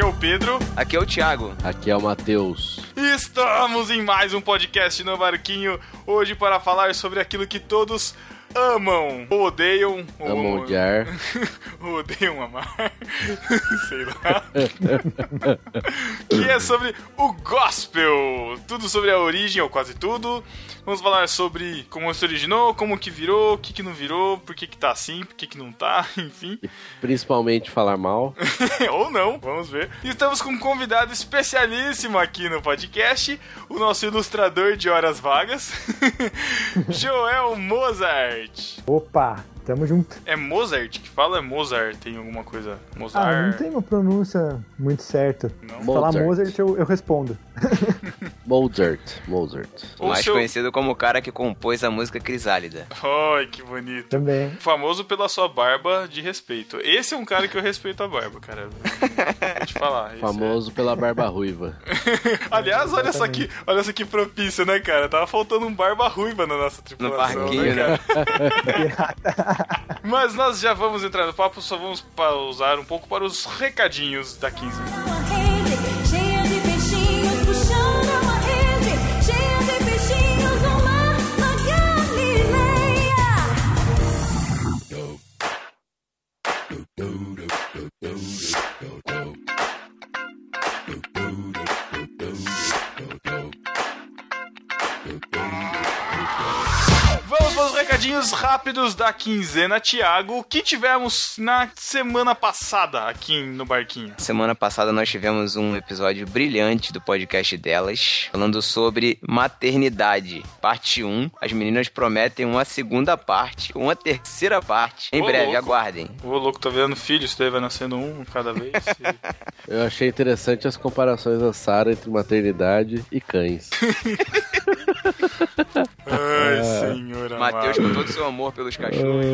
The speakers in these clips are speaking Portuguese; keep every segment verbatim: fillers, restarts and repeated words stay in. Aqui é o Pedro. Aqui é o Thiago. Aqui é o Matheus. Estamos em mais um podcast no Barquinho, hoje para falar sobre aquilo que todos amam, ou odeiam, ou amam odiar, ou odeiam amar, sei lá, que é sobre o gospel, tudo sobre a origem, ou quase tudo. Vamos falar sobre como se originou, como que virou, o que que não virou, por que que tá assim, por que que não tá, enfim. Principalmente falar mal. Ou não, vamos ver. Estamos com um convidado especialíssimo aqui no podcast, o nosso ilustrador de horas vagas, Joel Mozart. Opa, tamo junto. É Mozart que fala? É Mozart? Tem alguma coisa? Mozart? Ah, não tem uma pronúncia muito certa. Não. Se Mozart. Falar Mozart, eu, eu respondo. Mozart, Mozart. O mais seu... conhecido como o cara que compôs a música Crisálida. Ai, que bonito. Também. Famoso pela sua barba de respeito. Esse é um cara que eu respeito a barba, cara. Vou te falar. Famoso é... pela barba ruiva. Aliás, olha essa aqui, olha essa aqui propícia, né, cara? Tava faltando um barba ruiva na nossa tripulação. No barquinho, né, cara? Mas nós já vamos entrar no papo, só vamos pausar um pouco para os recadinhos da quinze. Vamos para os recadinhos rápidos da quinzena, Thiago, que tivemos na semana passada aqui no Barquinho. Semana passada nós tivemos um episódio brilhante do podcast delas, falando sobre maternidade, parte um. As meninas prometem uma segunda parte, uma terceira parte. Em Ô, breve, louco. Aguardem. Ô, louco, tá vendo filho, isso daí vai nascendo um cada vez. E... eu achei interessante as comparações da Sarah entre maternidade e cães. Ai, senhor amado. Matheus, com todo o seu amor pelos cachorros.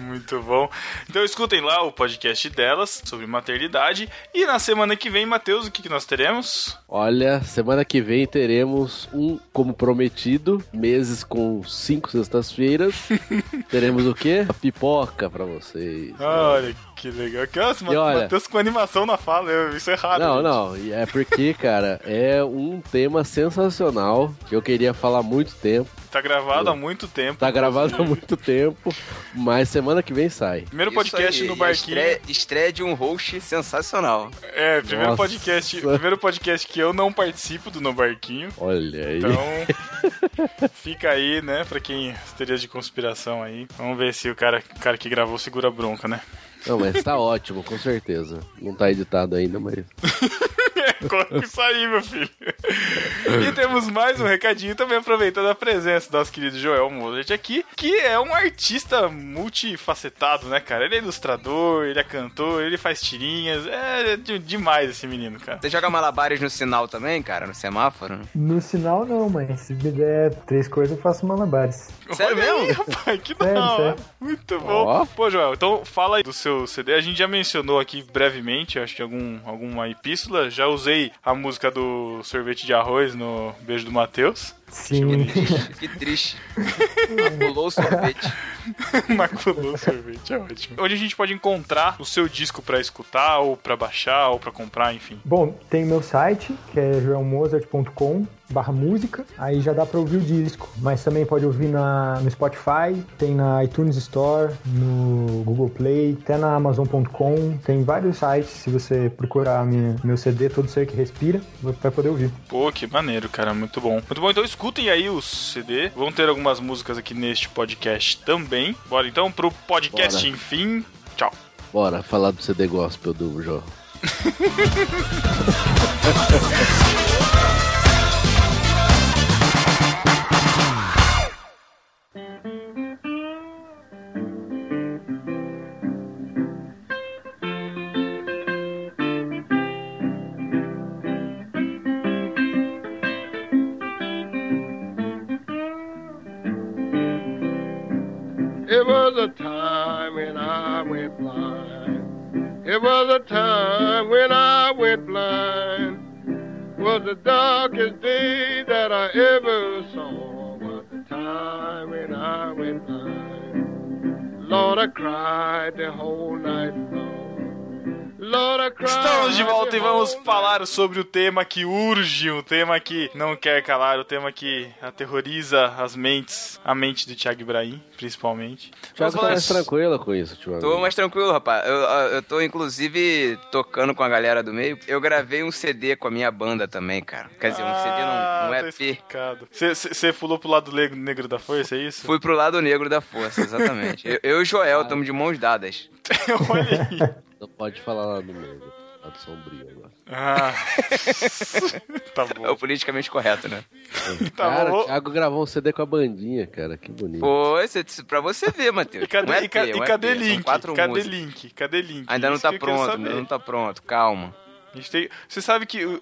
Muito bom. Então escutem lá o podcast delas sobre maternidade. E na semana que vem, Matheus, o que, que nós teremos? Olha, semana que vem teremos um, como prometido, meses com cinco sextas-feiras. Teremos o quê? A pipoca pra vocês. Olha, né? Que legal. Nossa, e olha, Matheus com animação na fala, isso é errado. Não, gente. Não, é porque, cara, é um tema sensacional que eu queria falar há muito tempo. Tá gravado há muito tempo. Tá gravado há muito tempo, mas semana que vem sai. Primeiro podcast no Barquinho. Estreia, estreia de um host sensacional. É, primeiro podcast, primeiro podcast que eu não participo do No Barquinho. Olha aí. Então, fica aí, né, pra quem... teorias de conspiração aí. Vamos ver se o cara, o cara que gravou segura a bronca, né? Não, mas tá ótimo, com certeza. Não tá editado ainda, mas... Coloca isso aí, meu filho. E temos mais um recadinho também, aproveitando a presença do nosso querido Joel Mozart aqui, que é um artista multifacetado, né, cara? Ele é ilustrador, ele é cantor, ele faz tirinhas. É demais esse menino, cara. Você joga malabares no sinal também, cara? No semáforo? No sinal não, mãe. Se me der três coisas, eu faço malabares. Sério mesmo? Rapaz, que não. Muito bom. Oh. Pô, Joel, então fala aí do seu C D. A gente já mencionou aqui brevemente, acho que algum, alguma epístola. Já usei a música do sorvete de arroz no Beijo do Matheus. Sim. Que triste. Maculou o sorvete. Maculou o sorvete, é ótimo. Onde a gente pode encontrar o seu disco pra escutar, ou pra baixar, ou pra comprar, enfim? Bom, tem meu site, que é joelmozart.com barra música, aí já dá pra ouvir o disco, mas também pode ouvir na, no Spotify, tem na iTunes Store, no Google Play, até na Amazon ponto com, tem vários sites, se você procurar minha, meu C D, Todo Ser Que Respira, vai poder ouvir. Pô, que maneiro, cara, muito bom. Muito bom, então escutem aí o C D, vão ter algumas músicas aqui neste podcast também. Bora então pro podcast, Bora. Enfim, tchau. Bora falar do C D gospel do João. It was a time when I went blind. It was a time when I went blind. Was the darkest day that I ever saw. Was the time when I went blind. Lord, I cried the whole night long. Estamos de volta e vamos falar sobre o tema que urge, o tema que não quer calar, o tema que aterroriza as mentes, a mente do Thiago Ibrahim, principalmente. Thiago tá mais tranquilo com isso, Thiago. Tô mais tranquilo, rapaz. Eu, eu tô, inclusive, tocando com a galera do meio. Eu gravei um C D com a minha banda também, cara. Quer dizer, um ah, C D não, não é P. Você pulou pro lado negro da força, é isso? Fui pro lado negro da força, exatamente. eu, eu e o Joel estamos de mãos dadas. Olha aí. Não pode falar lá do meio, lá do sombrio agora. Ah, tá bom. É o politicamente correto, né? Tá, cara, bom. O Thiago gravou um C D com a bandinha, cara, que bonito. Foi, pra você ver, Matheus. E cadê, é e cadê, é cadê link? Cadê músicas. link? Cadê link? Ainda não Isso tá que pronto, ainda não tá pronto, calma. A gente tem... Você sabe que, o,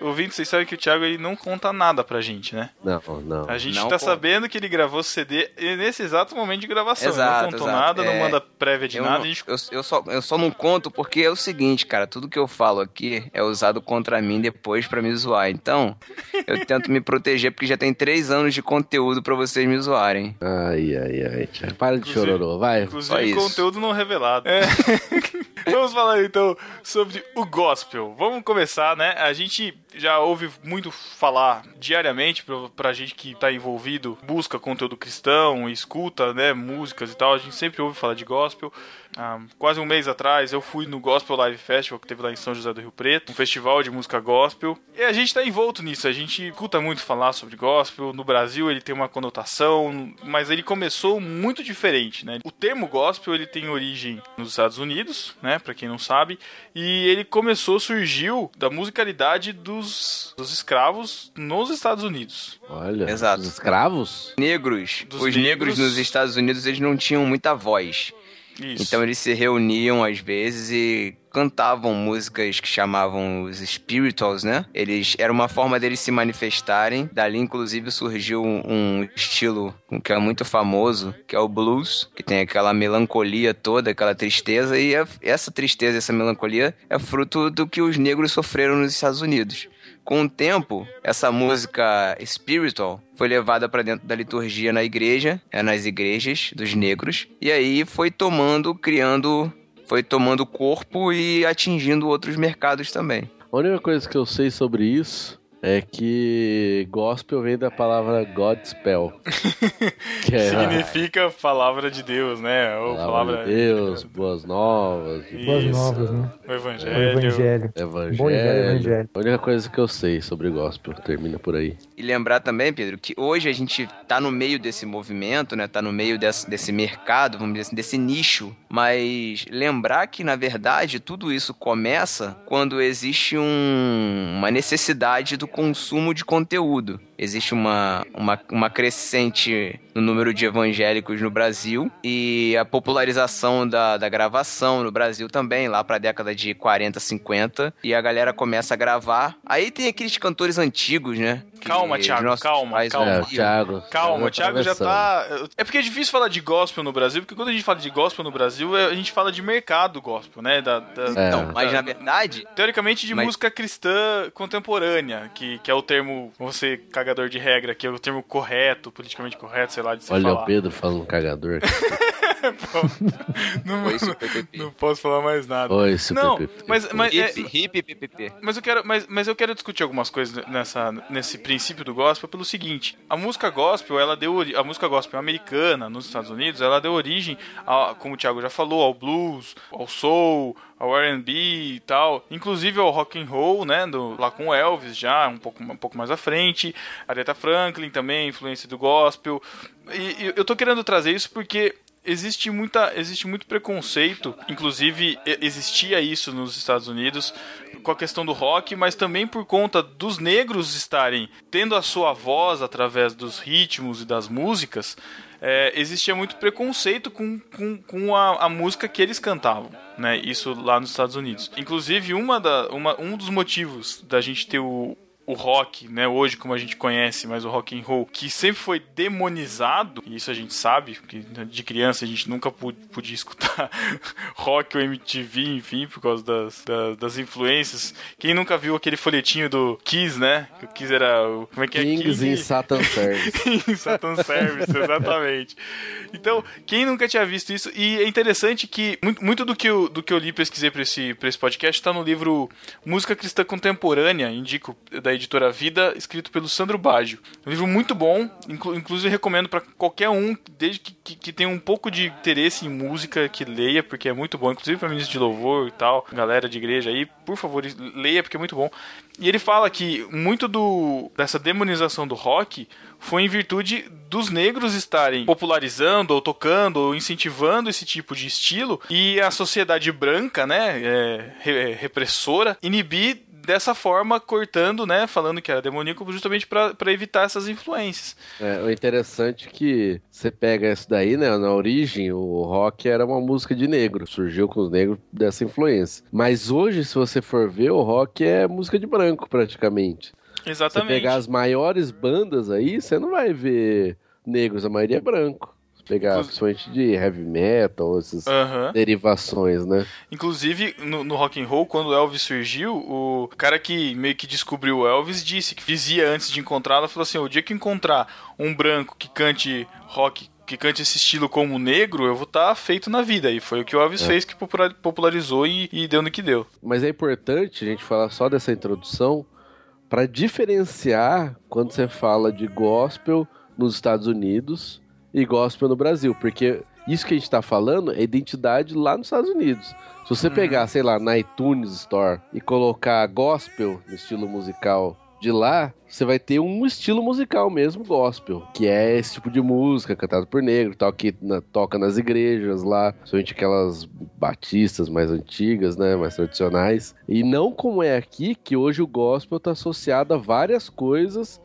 o, ouvindo, vocês sabem que o Thiago ele não conta nada pra gente, né? Não, não. A gente não tá conta. sabendo que ele gravou o C D nesse exato momento de gravação. Exato, ele não contou exato. nada, é... não manda prévia de eu nada. Não, gente... eu, eu, só, eu só não conto porque é o seguinte, cara, tudo que eu falo aqui é usado contra mim depois pra me zoar. Então, eu tento me proteger porque já tem três anos de conteúdo pra vocês me zoarem. Ai, ai, ai, Thiago. Para de chororô, vai. Inclusive, conteúdo não revelado. É. Vamos falar, então, sobre o gospel. Vamos começar, né? A gente já ouve muito falar diariamente pra, pra gente que tá envolvido, busca conteúdo cristão, escuta, né, músicas e tal. A gente sempre ouve falar de gospel. Ah, quase um mês atrás eu fui no Gospel Live Festival que teve lá em São José do Rio Preto, um festival de música gospel, e a gente tá envolto nisso, a gente escuta muito falar sobre gospel. No Brasil ele tem uma conotação, mas ele começou muito diferente, né? O termo gospel ele tem origem nos Estados Unidos, né, pra quem não sabe, e ele começou, surgiu da musicalidade dos, dos escravos nos Estados Unidos. Olha, exato. Os escravos? Negros, dos os negros... negros nos Estados Unidos eles não tinham muita voz. Isso. Então eles se reuniam às vezes e cantavam músicas que chamavam os spirituals, né? Eles, era uma forma deles se manifestarem. Dali, inclusive, surgiu um estilo que é muito famoso, que é o blues, que tem aquela melancolia toda, aquela tristeza, e essa tristeza, essa melancolia é fruto do que os negros sofreram nos Estados Unidos. Com o tempo, essa música spiritual foi levada para dentro da liturgia na igreja, nas igrejas dos negros, e aí foi tomando, criando, foi tomando corpo e atingindo outros mercados também. A única coisa que eu sei sobre isso é que gospel vem da palavra Godspell. Que é, significa palavra de Deus, né? Ou palavra, palavra de Deus, boas novas. Isso. Boas novas, né? O evangelho. O evangelho. Evangelho. Bom evangelho. A única coisa que eu sei sobre gospel, termina por aí. E lembrar também, Pedro, que hoje a gente tá no meio desse movimento, né? Tá no meio desse, desse mercado, vamos dizer assim, desse nicho. Mas lembrar que, na verdade, tudo isso começa quando existe um, uma necessidade do consumo de conteúdo. Existe uma, uma, uma crescente no número de evangélicos no Brasil e a popularização da, da gravação no Brasil também, lá pra década de quarenta, cinquenta, e a galera começa a gravar. Aí tem aqueles cantores antigos, né? Calma, Thiago, calma, calma. É, o Thiago, calma, o Thiago já tá... É porque é difícil falar de gospel no Brasil, porque quando a gente fala de gospel no Brasil, a gente fala de mercado gospel, né? Da, da, é. Não, da, mas na verdade... Teoricamente de mas... música cristã contemporânea, que, que é o termo, você cagador de regra, que é o termo correto, politicamente correto, sei lá, de se Olha falar. Olha o Pedro falando cagador. não, não, não posso falar mais nada. Oi, não, mas, mas, é, mas eu quero, mas, mas eu quero discutir algumas coisas nessa, nesse princípio do gospel pelo seguinte: a música gospel, ela deu a música gospel americana nos Estados Unidos, ela deu origem, a, como o Thiago já falou, ao blues, ao soul, ao R and B e tal, inclusive ao rock and roll, né, do, lá com o Elvis já, um pouco, um pouco mais à frente, Aretha Franklin também, influência do gospel. E, e eu tô querendo trazer isso porque Existe, muita, existe muito preconceito, inclusive existia isso nos Estados Unidos com a questão do rock, mas também por conta dos negros estarem tendo a sua voz através dos ritmos e das músicas. É, existia muito preconceito com, com, com a, a música que eles cantavam, né? Isso lá nos Estados Unidos. Inclusive, uma da, uma, um dos motivos da gente ter o O o rock, né, hoje como a gente conhece, mas o rock and roll, que sempre foi demonizado, e isso a gente sabe, porque de criança a gente nunca podia escutar rock ou M T V, enfim, por causa das, das, das influências. Quem nunca viu aquele folhetinho do Kiss, né? O Kiss era... O, como é que é? Kings in Satan Service. Em Satan Service, exatamente. Então, quem nunca tinha visto isso... E é interessante que muito, muito do, que eu, do que eu li, pesquisei para esse, pra esse podcast, está no livro Música Cristã Contemporânea, indico, da Editora Vida, escrito pelo Sandro Baggio. Um livro muito bom, inclu, inclusive recomendo para qualquer um, desde que, que, que tenha um pouco de interesse em música, que leia, porque é muito bom, inclusive para ministros de louvor e tal, galera de igreja aí, por favor, leia, porque é muito bom. E ele fala que muito do, dessa demonização do rock foi em virtude dos negros estarem popularizando, ou tocando, ou incentivando esse tipo de estilo, e a sociedade branca, né, é, re, repressora, inibir dessa forma, cortando, né, falando que era demoníaco, justamente para evitar essas influências. É, o interessante é que você pega isso daí, né, na origem, o rock era uma música de negro, surgiu com os negros dessa influência. Mas hoje, se você for ver, o rock é música de branco, praticamente. Exatamente. Se você pegar as maiores bandas aí, você não vai ver negros, a maioria é branco. Pegar principalmente de heavy metal, essas uhum. derivações, né? Inclusive, no, no rock and roll, quando o Elvis surgiu, o cara que meio que descobriu o Elvis disse, que dizia antes de encontrá-la, falou assim, o dia que encontrar um branco que cante rock, que cante esse estilo como negro, eu vou estar feito na vida. E foi o que o Elvis é. fez, que popularizou e, e deu no que deu. Mas é importante a gente falar só dessa introdução para diferenciar quando você fala de gospel nos Estados Unidos e gospel no Brasil, porque isso que a gente tá falando é identidade lá nos Estados Unidos. Se você uhum. pegar, sei lá, na iTunes Store e colocar gospel no estilo musical de lá, você vai ter um estilo musical mesmo, gospel, que é esse tipo de música cantado por negro, tal, que na, toca nas igrejas lá, somente aquelas batistas mais antigas, né, mais tradicionais. E não como é aqui, que hoje o gospel tá associado a várias coisas,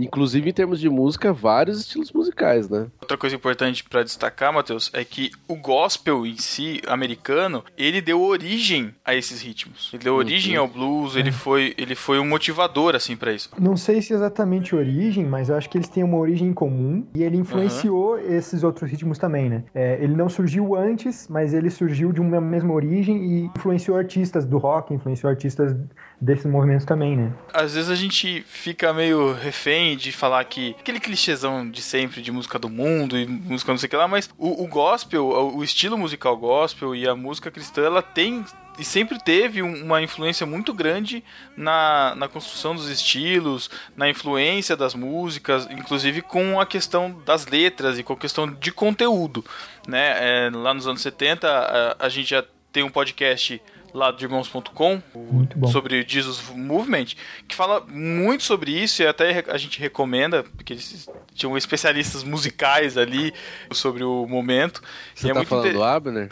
inclusive, em termos de música, vários estilos musicais, né? Outra coisa importante para destacar, Matheus, é que o gospel em si, americano, ele deu origem a esses ritmos. Ele deu origem ao blues, é. ele, foi, ele foi um motivador, assim, para isso. Não sei se exatamente origem, mas eu acho que eles têm uma origem em comum e ele influenciou uhum. esses outros ritmos também, né? É, ele não surgiu antes, mas ele surgiu de uma mesma origem e influenciou artistas do rock, influenciou artistas desses movimentos também, né? Às vezes a gente fica meio refém de falar que aquele clichêzão de sempre de música do mundo e música não sei o que lá, mas o, o gospel, o estilo musical gospel e a música cristã, ela tem e sempre teve uma influência muito grande na, na construção dos estilos, na influência das músicas, inclusive com a questão das letras e com a questão de conteúdo, né? É, lá nos anos setenta a, a gente já tem um podcast lá do Irmãos ponto com, sobre o Jesus Movement, que fala muito sobre isso, e até a gente recomenda, porque eles tinham especialistas musicais ali sobre o momento. Você é tá muito falando inter... do Abner?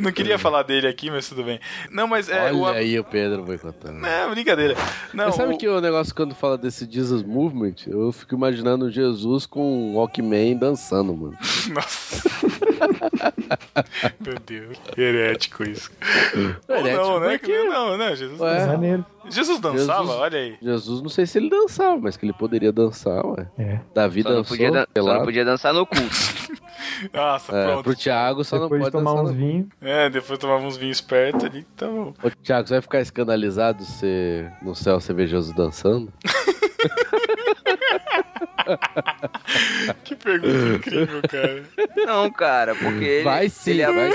Não queria falar dele aqui, mas tudo bem. Não, mas é, olha o Ab... aí o Pedro vai contando. É, brincadeira. Não, mas sabe o... que o negócio, quando fala desse Jesus Movement, eu fico imaginando Jesus com o Walkman dançando, mano. Nossa. Meu Deus, herético isso. Herético, não, né? Que... Não, né? Jesus dançava. Jesus dançava, Jesus, olha aí. Jesus, não sei se ele dançava, mas que ele poderia dançar, ué. É. Davi só dançou. Não podia dan- só não podia dançar no culto. Nossa, é, pronto. Pro Thiago só depois não pode tomar uns vinhos. É, depois tomava uns vinhos espertos ali, tá bom. Ô, Thiago, você vai ficar escandalizado se no céu você vê Jesus dançando? Que pergunta incrível, cara. Não, cara, porque ele... Vai sim, ele é, vai sim.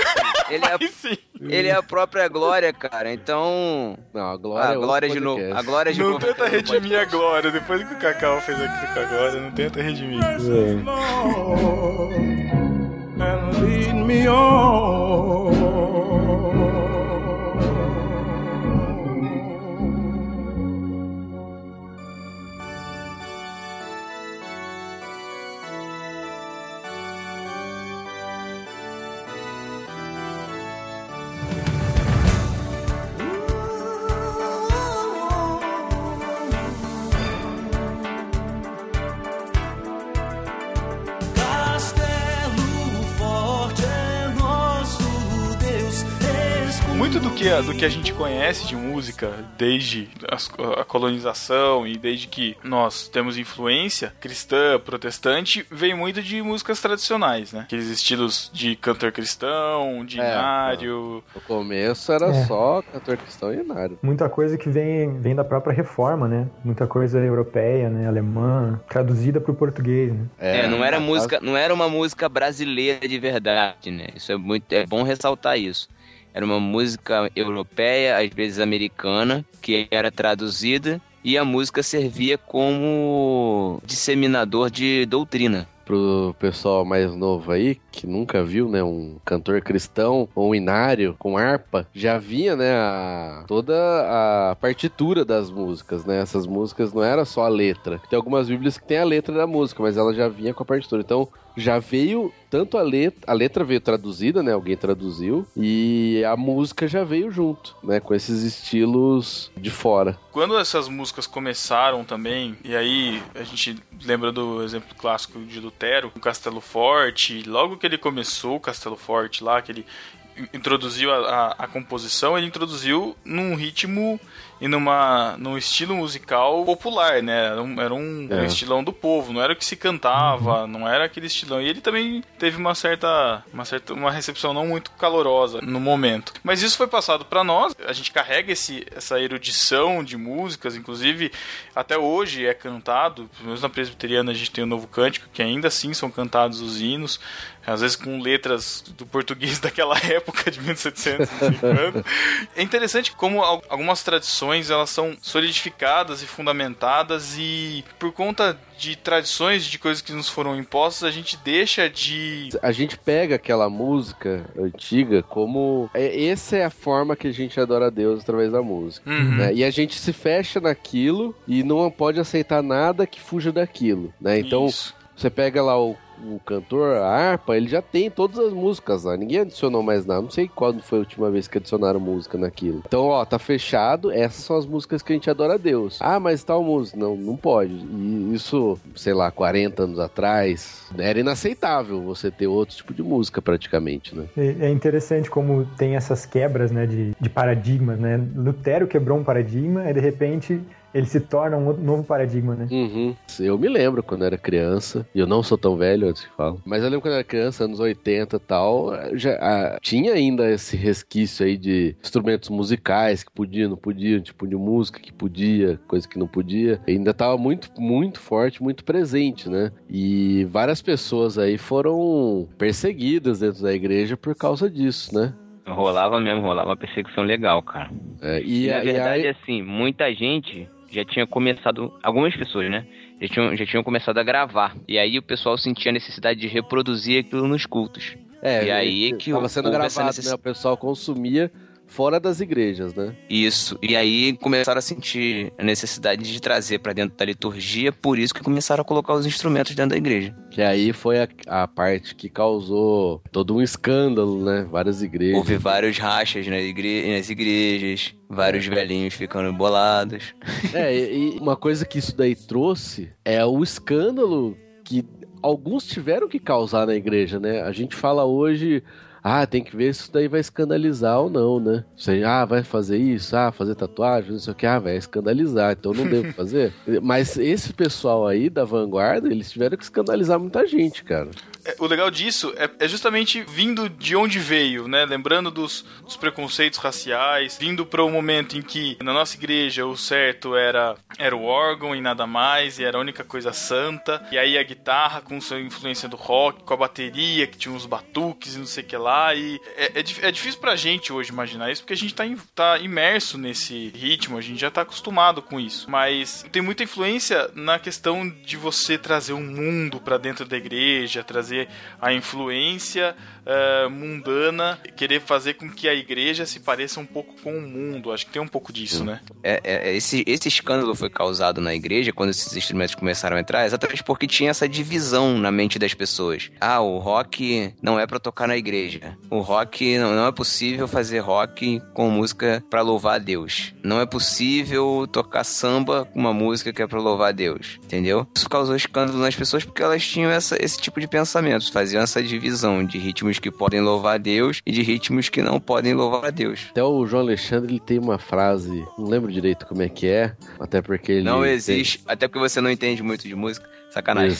Ele é, vai sim. Ele é a própria glória, cara, então... Não, a glória, a glória é de novo. A glória de não novo. Não tenta redimir a glória, depois que o Cacau fez aquilo com a glória, não tenta redimir. And lead me on. Castelo Forte é nosso Deus. muito do que, a, do que a gente conhece de música desde a, a colonização e desde que nós temos influência cristã, protestante, vem muito de músicas tradicionais, né? Aqueles estilos de cantor cristão, de é, inário. No começo era é. só cantor cristão e inário. Muita coisa que vem, vem da própria reforma, né? Muita coisa europeia, né? Alemã, traduzida pro português, né? É, é não era música, não era uma música brasileira de verdade, né? Isso é muito, é bom ressaltar isso. Era uma música europeia, às vezes americana, que era traduzida, e a música servia como disseminador de doutrina. Pro pessoal mais novo aí, que nunca viu, né, um cantor cristão ou um inário com harpa, já vinha, né, a, toda a partitura das músicas, né, essas músicas não era só a letra, tem algumas bíblias que tem a letra da música, mas ela já vinha com a partitura, então já veio, tanto a letra, a letra veio traduzida, né, alguém traduziu, e a música já veio junto, né, com esses estilos de fora. Quando essas músicas começaram também, e aí a gente lembra do exemplo clássico de Lutero, o Castelo Forte, logo que ele começou o Castelo Forte lá, que ele introduziu a, a, a composição, ele introduziu num ritmo e numa, num estilo musical popular, né? Era um, era um, é. um estilão do povo, não era o que se cantava, não era aquele estilão. E ele também teve uma certa, uma certa uma recepção não muito calorosa no momento. Mas isso foi passado para nós, a gente carrega esse, essa erudição de músicas, inclusive até hoje é cantado, pelo menos na Presbiteriana a gente tem o Novo Cântico, que ainda assim são cantados os hinos, às vezes com letras do português daquela época de mil e setecentos. É interessante como algumas tradições elas são solidificadas e fundamentadas e por conta de tradições, de coisas que nos foram impostas, a gente deixa de... A gente pega aquela música antiga como... Essa é a forma que a gente adora a Deus através da música. Uhum. Né? E a gente se fecha naquilo e não pode aceitar nada que fuja daquilo. Né? Então, isso. Você pega lá o o cantor, a harpa, ele já tem todas as músicas lá, ninguém adicionou mais nada, não sei quando foi a última vez que adicionaram música naquilo. Então, ó, tá fechado, essas são as músicas que a gente adora a Deus. Ah, mas tal música, não, não pode. E isso, sei lá, quarenta anos atrás, era inaceitável você ter outro tipo de música praticamente, né? É interessante como tem essas quebras, né, de, de paradigmas, né? Lutero quebrou um paradigma e de repente... ele se torna um novo paradigma, né? Uhum. Eu me lembro quando era criança, e eu não sou tão velho, antes que falo, mas eu lembro quando era criança, anos oitenta e tal, já, a, tinha ainda esse resquício aí de instrumentos musicais que podia, não podia, tipo de música que podia, coisa que não podia. E ainda tava muito, muito forte, muito presente, né? E várias pessoas aí foram perseguidas dentro da igreja por causa disso, né? Rolava mesmo, rolava uma perseguição legal, cara. É, e, e a, na verdade, e a... assim, muita gente... já tinha começado, algumas pessoas, né, já tinham, já tinham começado a gravar, e aí o pessoal sentia a necessidade de reproduzir aquilo nos cultos. É, e aí que tava sendo gravado, necess... né, o pessoal consumia fora das igrejas, né? Isso, e aí começaram a sentir a necessidade de trazer pra dentro da liturgia, por isso que começaram a colocar os instrumentos dentro da igreja. Que aí foi a, a parte que causou todo um escândalo, né? Várias igrejas. Houve vários rachas nas, igre... nas igrejas, vários velhinhos ficando bolados. É, e, e uma coisa que isso daí trouxe é o escândalo que alguns tiveram que causar na igreja, né? A gente fala hoje... ah, tem que ver se isso daí vai escandalizar ou não, né? Você, ah, vai fazer isso, ah, fazer tatuagem, não sei o que, ah, vai escandalizar, então não devo fazer. Mas esse pessoal aí da vanguarda, eles tiveram que escandalizar muita gente, cara. O legal disso é justamente vindo de onde veio, né? Lembrando dos, dos preconceitos raciais, vindo para o momento em que na nossa igreja o certo era, era o órgão e nada mais, e era a única coisa santa, e aí a guitarra com sua influência do rock, com a bateria que tinha uns batuques e não sei o que lá, e é, é, é difícil pra gente hoje imaginar isso, porque a gente tá, tá imerso nesse ritmo, a gente já tá acostumado com isso, mas tem muita influência na questão de você trazer um mundo pra dentro da igreja, trazer a influência uh, mundana, querer fazer com que a igreja se pareça um pouco com o mundo. Acho que tem um pouco disso, né? É, é, esse, esse escândalo foi causado na igreja quando esses instrumentos começaram a entrar, exatamente porque tinha essa divisão na mente das pessoas. Ah, o rock não é pra tocar na igreja. O rock, não, não é possível fazer rock com música pra louvar a Deus. Não é possível tocar samba com uma música que é pra louvar a Deus. Entendeu? Isso causou escândalo nas pessoas porque elas tinham essa, esse tipo de pensamento. mandamentos, faziam essa divisão de ritmos que podem louvar a Deus e de ritmos que não podem louvar a Deus. Até o João Alexandre, ele tem uma frase, não lembro direito como é que é, até porque ele... Não existe, tem... até porque você não entende muito de música, sacanagem.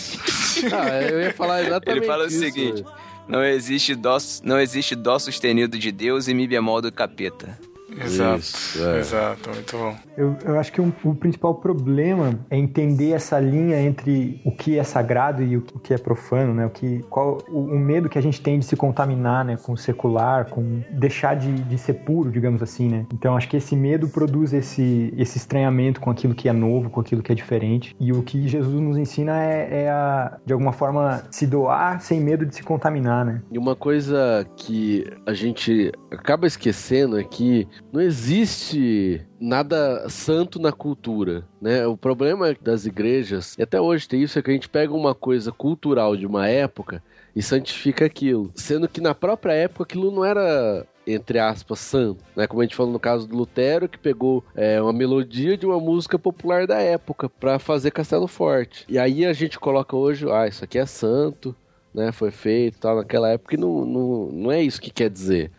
Ah, eu ia falar exatamente. Ele fala isso, o seguinte, véio. não existe, dó, não existe dó sustenido de Deus e mi bemol do capeta. Exato, Isso, é. exato, muito bom. Eu, eu acho que um, o principal problema é entender essa linha entre o que é sagrado e o que é profano, né? O, que, qual, o, o medo que a gente tem de se contaminar, né? Com o secular, com deixar de, de ser puro, digamos assim, né? Então acho que esse medo produz esse, esse estranhamento com aquilo que é novo, com aquilo que é diferente. E o que Jesus nos ensina é, é a, de alguma forma, se doar sem medo de se contaminar, né? E uma coisa que a gente acaba esquecendo é que não existe nada santo na cultura, né? O problema das igrejas, e até hoje tem isso, é que a gente pega uma coisa cultural de uma época e santifica aquilo, sendo que na própria época aquilo não era, entre aspas, santo, né? Como a gente falou no caso do Lutero, que pegou é, uma melodia de uma música popular da época para fazer Castelo Forte. E aí a gente coloca hoje, ah, isso aqui é santo, né? Foi feito tal, naquela época, e não, não, não é isso que quer dizer.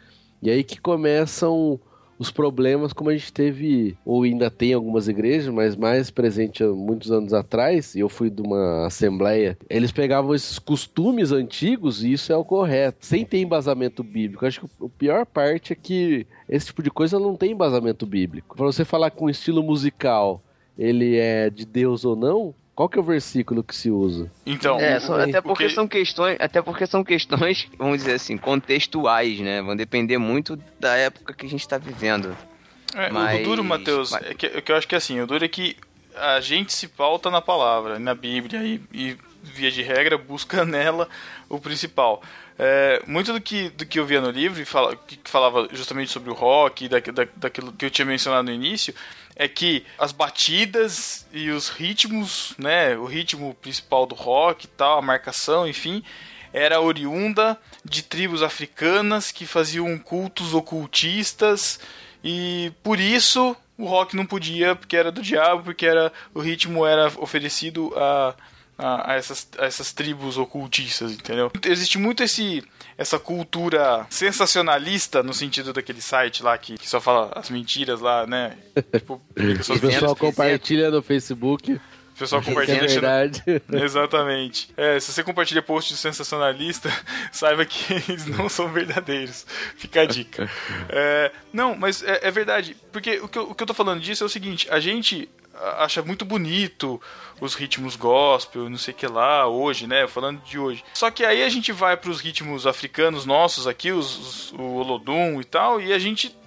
E aí que começam os problemas, como a gente teve, ou ainda tem algumas igrejas, mas mais presente há muitos anos atrás, e eu fui de uma assembleia, eles pegavam esses costumes antigos, e isso é o correto, sem ter embasamento bíblico. Acho que a pior parte é que esse tipo de coisa não tem embasamento bíblico. Para você falar que um estilo musical, ele é de Deus ou não, qual que é o versículo que se usa? Então, é, só, até, porque porque... São questões, até porque são questões, vamos dizer assim, contextuais, né? Vão depender muito da época que a gente está vivendo. É, mas... O duro, Matheus, mas... é que, é que eu acho que é assim, o duro é que a gente se pauta na palavra, na Bíblia, e, e via de regra busca nela o principal. É, muito do que, do que eu via no livro, fala, que falava justamente sobre o rock, da, da, daquilo que eu tinha mencionado no início, é que as batidas e os ritmos, né, o ritmo principal do rock e tal, a marcação, enfim, era oriunda de tribos africanas que faziam cultos ocultistas, e por isso o rock não podia, porque era do diabo, porque era, o ritmo era oferecido a, a, a, essas, a essas tribos ocultistas, entendeu? Existe muito esse... essa cultura sensacionalista, no sentido daquele site lá que, que só fala as mentiras lá, né? Tipo, o pessoal compartilha no Facebook. O pessoal compartilha. É verdade. No... Exatamente. É, se você compartilha posts sensacionalista, saiba que eles não são verdadeiros. Fica a dica. É, não, mas é, é verdade. Porque o que, eu, o que eu tô falando disso é o seguinte, a gente acha muito bonito os ritmos gospel, não sei o que lá, hoje, né? Falando de hoje. Só que aí a gente vai para os ritmos africanos nossos aqui, os, os, o Olodum e tal, e a gente...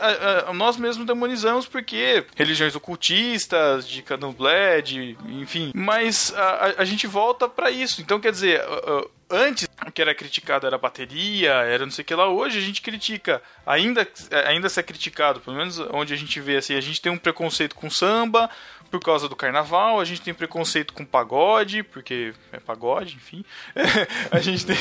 A, a, nós mesmos demonizamos porque religiões ocultistas, de candomblé, de, enfim. Mas a, a, a gente volta para isso. Então, quer dizer, a, a, antes o que era criticado era a bateria, era não sei o que lá. Hoje a gente critica, ainda, ainda se é criticado, pelo menos onde a gente vê assim, a gente tem um preconceito com samba por causa do carnaval, a gente tem preconceito com pagode, porque é pagode, enfim. a gente tem...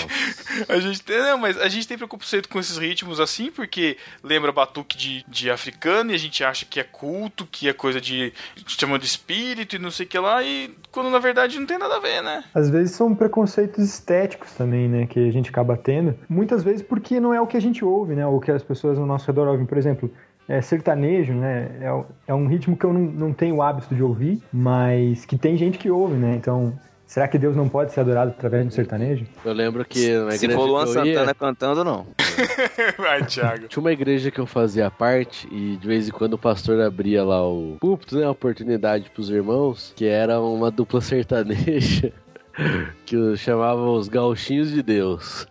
A gente tem não, mas a gente tem preconceito com esses ritmos assim, porque lembra batuque de, de africano, e a gente acha que é culto, que é coisa de... chamando de espírito e não sei o que lá, e quando na verdade não tem nada a ver, né? Às vezes são preconceitos estéticos também, né, que a gente acaba tendo. Muitas vezes porque não é o que a gente ouve, né, ou o que as pessoas ao nosso redor ouvem. Por exemplo... É sertanejo, né? É, é um ritmo que eu não, não tenho o hábito de ouvir, mas que tem gente que ouve, né? Então, será que Deus não pode ser adorado através do sertanejo? Eu lembro que... Na Se for Luan Santana cantando, não. Vai, Thiago. Tinha uma igreja que eu fazia parte e de vez em quando o pastor abria lá o púlpito, né? A oportunidade pros irmãos, que era uma dupla sertaneja que chamava os Gauchinhos de Deus.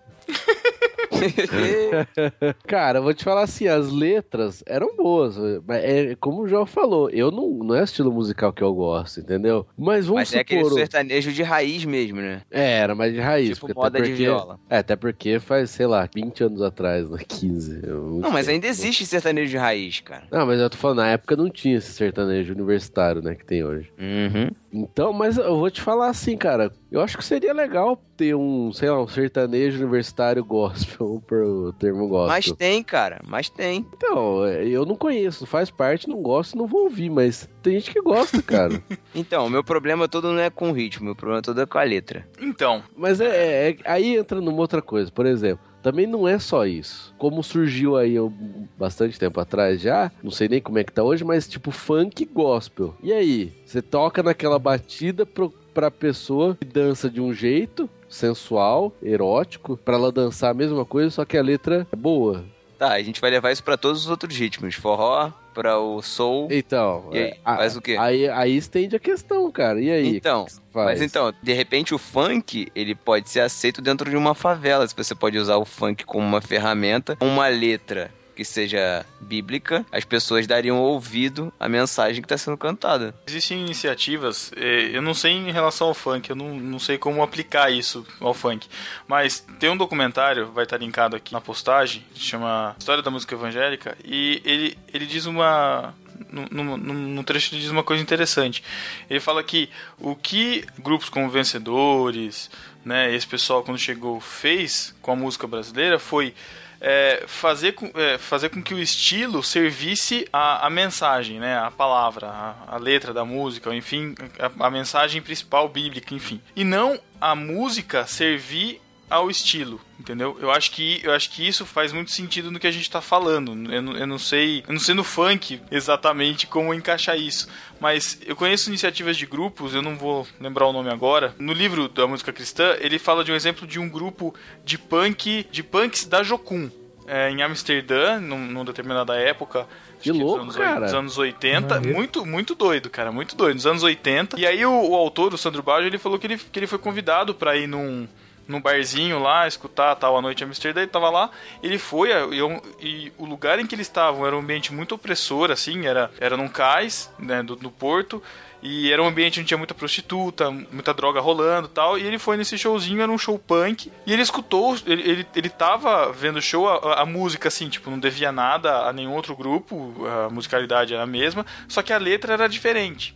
Cara, eu vou te falar assim, as letras eram boas, mas é como o João falou, eu não, não é estilo musical que eu gosto, entendeu? Mas vamos mas supor... Mas é aquele sertanejo de raiz mesmo, né? É, era mais de raiz. Tipo porque moda até porque, de viola. É, até porque faz, sei lá, vinte anos atrás, né? quinze. Não, não mas ainda existe sertanejo de raiz, cara. Não, mas eu tô falando, na época não tinha esse sertanejo universitário, né, que tem hoje. Uhum. Então, mas eu vou te falar assim, cara, Eu acho que seria legal ter um, sei lá, um sertanejo universitário gospel, pro termo gospel. Mas tem, cara, mas tem. Então, eu não conheço, faz parte, não gosto, não vou ouvir, mas tem gente que gosta, cara. Então, meu problema todo não é com o ritmo, meu problema todo é com a letra. Então. Mas é, é aí entra numa outra coisa, por exemplo. Também não é só isso. Como surgiu aí eu, bastante tempo atrás já, não sei nem como é que tá hoje, mas tipo funk gospel. E aí? Você toca naquela batida pro, pra pessoa que dança de um jeito sensual, erótico, pra ela dançar a mesma coisa, só que a letra é boa. Tá, a gente vai levar isso pra todos os outros ritmos. Forró, pra o soul. Então, e aí, a, faz o quê? Aí, aí estende a questão, cara. E aí? Então. Mas então, de repente o funk, ele pode ser aceito dentro de uma favela. Você pode usar o funk como uma ferramenta, uma letra que seja bíblica, as pessoas dariam ouvido à mensagem que está sendo cantada. Existem iniciativas, eu não sei em relação ao funk, eu não, não sei como aplicar isso ao funk, mas tem um documentário, vai estar linkado aqui na postagem, que se chama História da Música Evangélica, e ele, ele diz uma... Num, num, num trecho ele diz uma coisa interessante. Ele fala que o que grupos como Vencedores, né, esse pessoal quando chegou fez com a música brasileira foi é, fazer, com, é, fazer com que o estilo servisse a, a mensagem, né, a palavra, a, a letra da música, enfim, a, a mensagem principal bíblica, enfim, e não a música servir ao estilo, entendeu? Eu acho que, eu acho que isso faz muito sentido no que a gente tá falando. Eu, eu não sei, eu não sei no funk exatamente como encaixar isso, mas eu conheço iniciativas de grupos, eu não vou lembrar o nome agora. No livro da Música Cristã, ele fala de um exemplo de um grupo de punk, de punks da Jocum, é, em Amsterdã, num, numa determinada época. Que louco, dos anos, cara. Dos anos oitenta. Muito, muito doido, cara. Muito doido. Nos anos oitenta. E aí o, o autor, o Sandro Baggio, ele falou que ele, que ele foi convidado pra ir num... num barzinho lá, escutar tal a noite em Amsterdã, ele tava lá, ele foi e, e o lugar em que eles estavam era um ambiente muito opressor, assim, era, era num cais, né, do, do porto, e era um ambiente onde tinha muita prostituta, muita droga rolando e tal, e ele foi nesse showzinho, era um show punk, e ele escutou, ele, ele, ele tava vendo o show, a, a música, assim, tipo, não devia nada a nenhum outro grupo, a musicalidade era a mesma, só que a letra era diferente.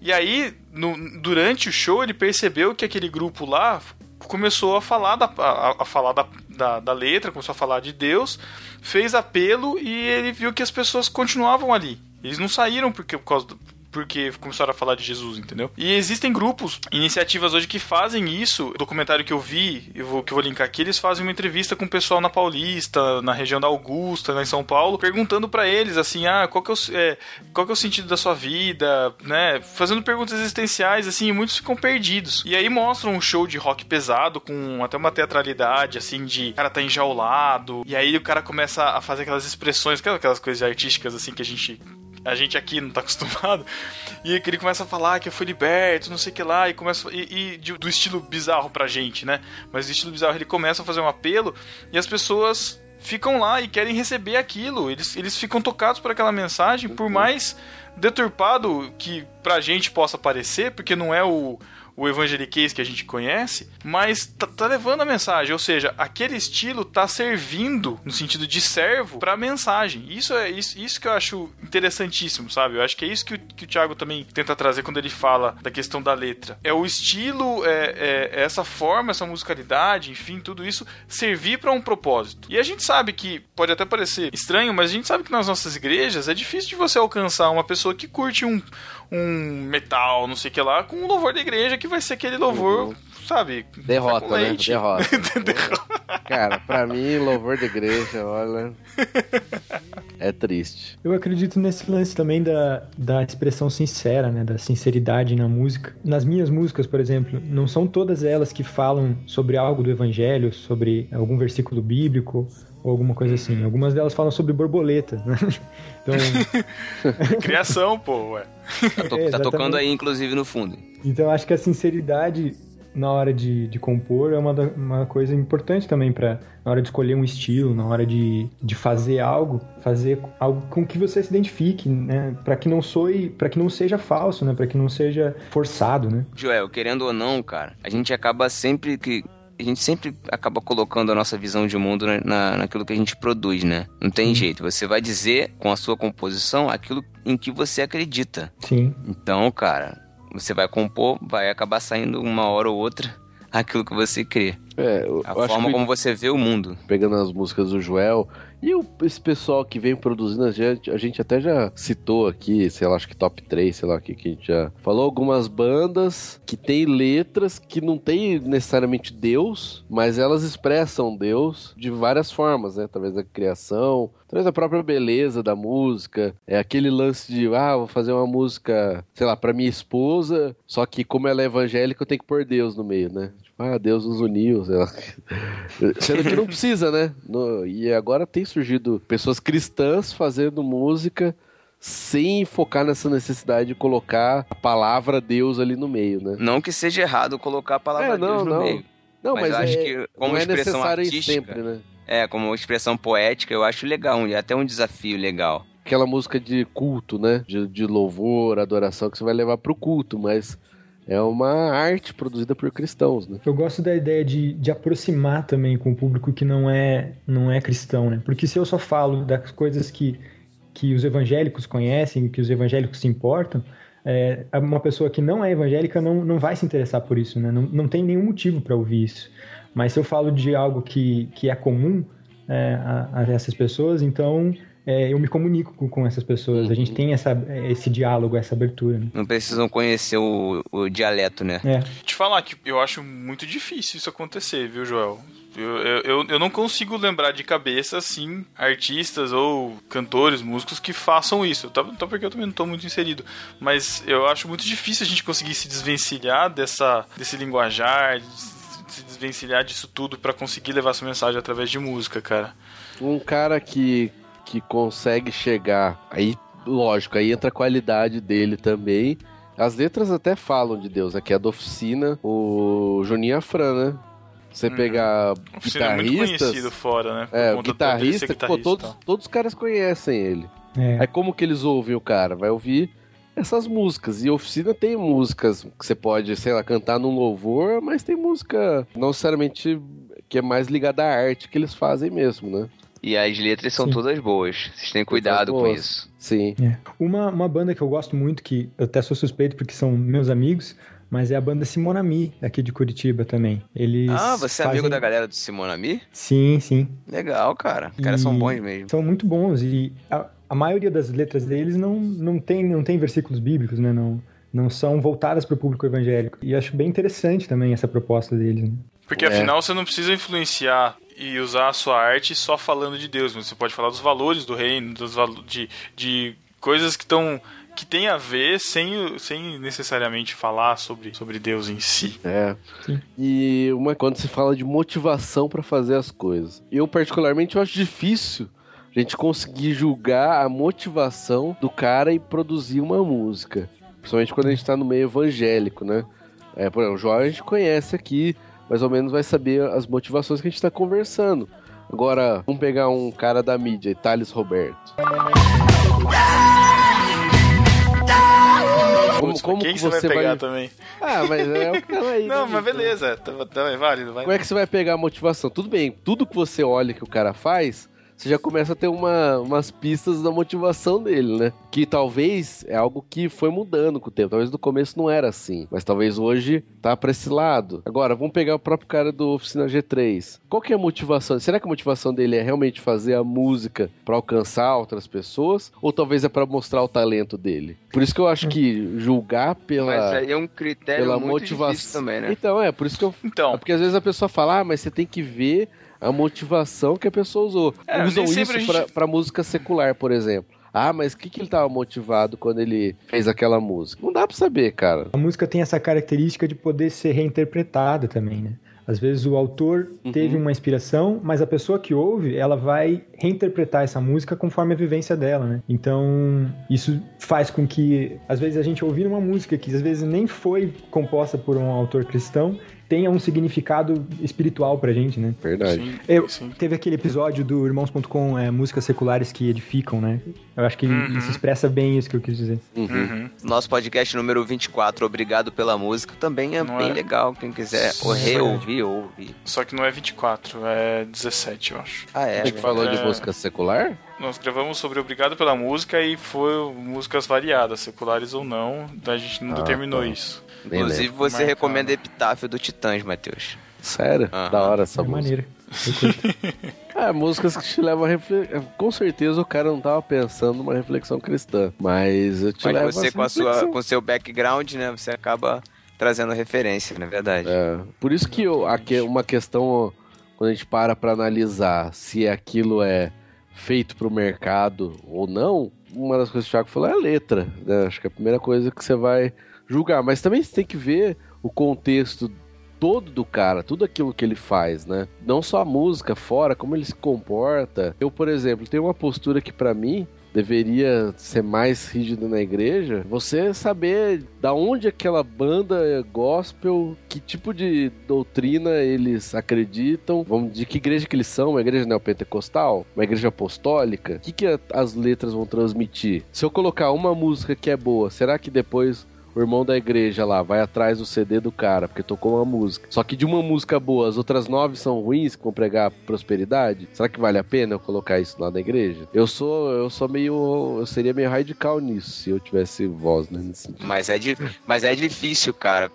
E aí, no, durante o show, ele percebeu que aquele grupo lá começou a falar, da, a, a falar da, da, da letra, começou a falar de Deus, fez apelo e ele viu que as pessoas continuavam ali. Eles não saíram porque, por causa do, porque começaram a falar de Jesus, entendeu? E existem grupos, iniciativas hoje que fazem isso. O documentário que eu vi, eu vou, que eu vou linkar aqui, eles fazem uma entrevista com o pessoal na Paulista, na região da Augusta, lá em São Paulo, perguntando pra eles, assim, ah, qual que é o, é, qual que é o sentido da sua vida, né? Fazendo perguntas existenciais, assim, e muitos ficam perdidos. E aí mostram um show de rock pesado, com até uma teatralidade, assim, de o cara tá enjaulado, e aí o cara começa a fazer aquelas expressões, aquelas coisas artísticas, assim, que a gente... a gente aqui não tá acostumado, e ele começa a falar que eu fui liberto, não sei o que lá, e começa e, e do estilo bizarro pra gente, né, mas do estilo bizarro ele começa a fazer um apelo, e as pessoas ficam lá e querem receber aquilo, eles, eles ficam tocados por aquela mensagem, por mais deturpado que pra gente possa parecer, porque não é o, o evangeliquez que a gente conhece, mas tá, tá levando a mensagem, ou seja, aquele estilo tá servindo, no sentido de servo, pra mensagem. Isso é isso, isso que eu acho interessantíssimo, sabe? Eu acho que é isso que o, que o Thiago também tenta trazer quando ele fala da questão da letra. É o estilo, é, é, é essa forma, essa musicalidade, enfim, tudo isso, servir pra um propósito. E a gente sabe que, pode até parecer estranho, mas a gente sabe que nas nossas igrejas é difícil de você alcançar uma pessoa que curte um, um metal, não sei o que lá, com o louvor da igreja, que vai ser aquele louvor, uhum. sabe? Derrota, né? Derrota. Derrota. Cara, pra mim, louvor da igreja, olha... é triste. Eu acredito nesse lance também da, da expressão sincera, né? Da sinceridade na música. Nas minhas músicas, por exemplo, não são todas elas que falam sobre algo do evangelho, sobre algum versículo bíblico, ou alguma coisa assim. Algumas delas falam sobre borboleta, né? Então... criação, pô, ué. Tá, to- é, tá tocando aí, inclusive, no fundo. Então, acho que a sinceridade na hora de, de compor é uma, uma coisa importante também pra, na hora de escolher um estilo, na hora de, de fazer algo, fazer algo com que você se identifique, né? Pra que não soe, pra que não seja falso, né? Pra que não seja forçado, né? Joel, querendo ou não, cara, a gente acaba sempre que... a gente sempre acaba colocando a nossa visão de mundo na, na, naquilo que a gente produz, né? Não tem Sim. jeito. Você vai dizer, com a sua composição, aquilo em que você acredita. Sim. Então, cara, você vai compor, vai acabar saindo uma hora ou outra aquilo que você crê. É, eu, a eu forma que, como você vê o mundo. Pegando as músicas do Joel, e o, esse pessoal que vem produzindo, a gente, a gente até já citou aqui, sei lá, acho que top três, sei lá, que, que a gente já falou algumas bandas que tem letras que não tem necessariamente Deus, mas elas expressam Deus de várias formas, né? Talvez a criação, talvez a própria beleza da música, é aquele lance de, ah, vou fazer uma música, sei lá, pra minha esposa, só que como ela é evangélica, eu tenho que pôr Deus no meio, né? Ah, Deus nos uniu, sei lá. Sendo que não precisa, né? No, e agora tem surgido pessoas cristãs fazendo música sem focar nessa necessidade de colocar a palavra Deus ali no meio, né? Não que seja errado colocar a palavra é, não, Deus no não. meio. Não, mas, mas eu é, acho que como expressão é artística, sempre, né? É, como expressão poética, eu acho legal, é até um desafio legal. Aquela música de culto, né? De, de louvor, adoração, que você vai levar pro culto, mas... é uma arte produzida por cristãos, né? Eu gosto da ideia de, de aproximar também com o público que não é, não é cristão, né? Porque se eu só falo das coisas que, que os evangélicos conhecem, que os evangélicos se importam, é, uma pessoa que não é evangélica não, não vai se interessar por isso, né? Não, não tem nenhum motivo para ouvir isso. Mas se eu falo de algo que, que é comum é, a, a essas pessoas, então... É, eu me comunico com, com essas pessoas, uhum. A gente tem essa, esse diálogo, essa abertura, né? Não precisam conhecer o, o dialeto, né? É. Te falar que eu acho muito difícil isso acontecer, viu, Joel? Eu, eu, eu não consigo lembrar de cabeça, assim, artistas ou cantores, músicos que façam isso. Tá, tá porque eu também não estou muito inserido. Mas eu acho muito difícil a gente conseguir se desvencilhar dessa, desse linguajar, se desvencilhar disso tudo para conseguir levar essa mensagem através de música, cara. Um cara que... que consegue chegar, aí lógico, aí entra a qualidade dele também, as letras até falam de Deus, aqui é da Oficina, o Juninho Afran, né? Você hum. pegar guitarristas, é muito fora, né? É, o guitarrista, guitarrista, pô, todos, todos os caras conhecem ele. É. Aí como que eles ouvem o cara? Vai ouvir essas músicas, e Oficina tem músicas que você pode, sei lá, cantar num louvor, mas tem música não necessariamente que é mais ligada à arte que eles fazem mesmo, né? E as letras são Sim. todas boas. Vocês têm cuidado com isso. Sim. É. Uma, uma banda que eu gosto muito, que eu até sou suspeito porque são meus amigos, mas é a banda Simonami, aqui de Curitiba também. Eles ah, você fazem... é amigo da galera do Simonami? Sim, sim. Legal, cara. Os e... caras são bons mesmo. São muito bons. E a, a maioria das letras deles não, não, tem, não tem versículos bíblicos, né? Não, não são voltadas para o público evangélico. E acho bem interessante também essa proposta deles. Né? Porque Ué. afinal você não precisa influenciar e usar a sua arte só falando de Deus, mas você pode falar dos valores do reino, dos valo- de, de coisas que estão que tem a ver sem, sem necessariamente falar sobre, sobre Deus em si. É. Sim. E uma quando se fala de motivação para fazer as coisas, eu particularmente eu acho difícil a gente conseguir julgar a motivação do cara e produzir uma música, principalmente quando a gente está no meio evangélico, né? É, por exemplo, o João a gente conhece aqui. Mais ou menos vai saber as motivações que a gente está conversando. Agora, vamos pegar um cara da mídia, Thales Roberto. Como, como quem que você vai pegar vai... também? Ah, mas é o cara aí. Não, né, mas gente? Beleza, também é válido. Vai. Como é que você vai pegar a motivação? Tudo bem, tudo que você olha que o cara faz, você já começa a ter uma, umas pistas da motivação dele, né? Que talvez é algo que foi mudando com o tempo. Talvez no começo não era assim, mas talvez hoje tá pra esse lado. Agora, vamos pegar o próprio cara do Oficina G três. Qual que é a motivação? Será que a motivação dele é realmente fazer a música pra alcançar outras pessoas? Ou talvez é pra mostrar o talento dele? Por isso que eu acho que julgar pela... Mas aí é um critério pela muito motivação... difícil também, né? Então, é, por isso que eu... Então... É porque às vezes a pessoa fala, ah, mas você tem que ver... a motivação que a pessoa usou. É, usam isso gente... pra, pra música secular, por exemplo. Ah, mas o que, que ele estava motivado quando ele fez aquela música? Não dá pra saber, cara. A música tem essa característica de poder ser reinterpretada também, né? Às vezes o autor uhum. teve uma inspiração, mas a pessoa que ouve, ela vai reinterpretar essa música conforme a vivência dela, né? Então, isso faz com que, às vezes, a gente ouvir uma música que, às vezes, nem foi composta por um autor cristão, tenha um significado espiritual pra gente, né? Verdade. Sim, eu, sim. Teve aquele episódio do Irmãos ponto com, é, músicas seculares que edificam, né? Eu acho que uhum. isso expressa bem isso que eu quis dizer. Uhum. Uhum. Nosso podcast número vinte e quatro, Obrigado Pela Música, também é não bem é... legal, quem quiser S- reouvir, ouvir. Só que não é vinte e quatro, é dezessete, eu acho. Ah, é? A gente falou é... de música secular? nós gravamos sobre Obrigado pela Música e foram músicas variadas, seculares ou não, a gente não ah, determinou tá. isso. Beleza. Inclusive você Marcado. recomenda Epitáfio do Titãs, Matheus. Sério? Uhum. Da hora essa é música. É, músicas que te levam a reflexão. Com certeza o cara não estava pensando numa reflexão cristã, mas eu te mas levo você a com a sua, com seu background, né? Você acaba trazendo referência, na verdade. É, por isso que eu, uma questão, quando a gente para para analisar se aquilo é feito para o mercado ou não, uma das coisas que o Thiago falou é a letra, né? Acho que é a primeira coisa que você vai julgar, mas também você tem que ver o contexto todo do cara, tudo aquilo que ele faz, né? Não só a música, fora, como ele se comporta. Eu, por exemplo, tenho uma postura que pra mim deveria ser mais rígida na igreja. Você saber da onde aquela banda gospel, que tipo de doutrina eles acreditam, vamos, de que igreja que eles são, uma igreja neopentecostal, uma igreja apostólica, o que, que as letras vão transmitir? Se eu colocar uma música que é boa, será que depois o irmão da igreja lá vai atrás do C D do cara, porque tocou uma música? Só que de uma música boa, as outras nove são ruins, que vão pregar prosperidade. Será que vale a pena eu colocar isso lá na igreja? Eu sou, eu sou meio... Eu seria meio radical nisso, se eu tivesse voz, né? Nesse mas, é di- mas é difícil, cara,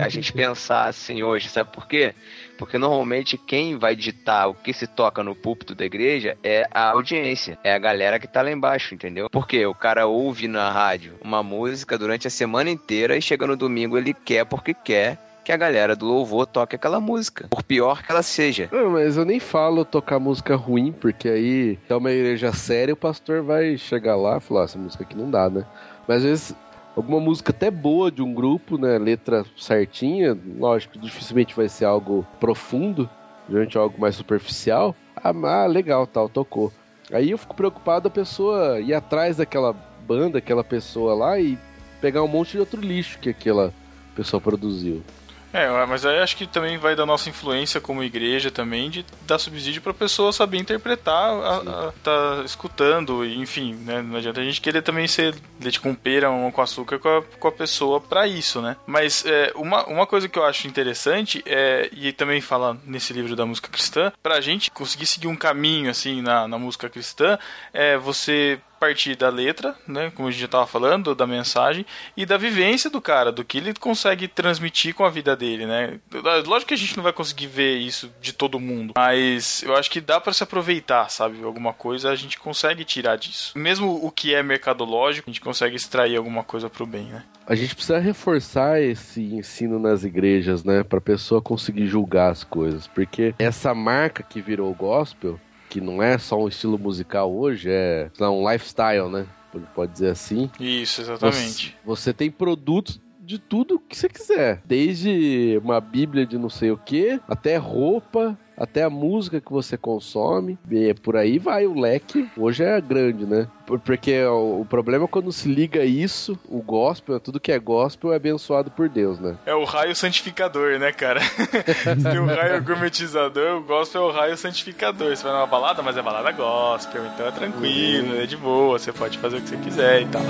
a gente pensar assim hoje, sabe por quê? Porque normalmente quem vai ditar o que se toca no púlpito da igreja é a audiência, é a galera que tá lá embaixo, entendeu? Porque o cara ouve na rádio uma música durante a semana inteira e chega no domingo ele quer porque quer que a galera do louvor toque aquela música, por pior que ela seja. Não, mas eu nem falo tocar música ruim, porque aí é uma igreja séria, o pastor vai chegar lá e falar, ah, essa música aqui não dá, né? Mas às vezes alguma música até boa de um grupo, né? Letra certinha, lógico, dificilmente vai ser algo profundo, geralmente algo mais superficial. Ah, ah, legal, tal, tocou. Aí eu fico preocupado a pessoa ir atrás daquela banda, aquela pessoa lá e pegar um monte de outro lixo que aquela pessoa produziu. É, mas aí acho que também vai da nossa influência como igreja também, de dar subsídio pra pessoa saber interpretar, a, a, tá escutando, enfim, né? Não adianta a gente querer também ser leite com pera, mamão com açúcar com a, com a pessoa pra isso, né? Mas é, uma, uma coisa que eu acho interessante, é, e também fala nesse livro da música cristã, pra gente conseguir seguir um caminho, assim, na, na música cristã, é você partir da letra, né, como a gente já estava falando, da mensagem e da vivência do cara, do que ele consegue transmitir com a vida dele, né? Lógico que a gente não vai conseguir ver isso de todo mundo, mas eu acho que dá para se aproveitar, sabe? Alguma coisa a gente consegue tirar disso. Mesmo o que é mercadológico, a gente consegue extrair alguma coisa pro bem, né? A gente precisa reforçar esse ensino nas igrejas, né, para a pessoa conseguir julgar as coisas, porque essa marca que virou gospel, que não é só um estilo musical hoje, é um lifestyle, né? Pode dizer assim. Isso, exatamente. Você, você tem produtos de tudo que você quiser. Desde uma bíblia de não sei o quê, até roupa, até a música que você consome. E por aí vai o leque. Hoje é grande, né? Porque o problema é quando se liga isso, o gospel, tudo que é gospel é abençoado por Deus, né? É o raio santificador, né, cara? Tem o raio gourmetizador, o gospel é o raio santificador. Você vai numa balada, mas é balada gospel, então é tranquilo, uhum. É de boa, você pode fazer o que você quiser e tal.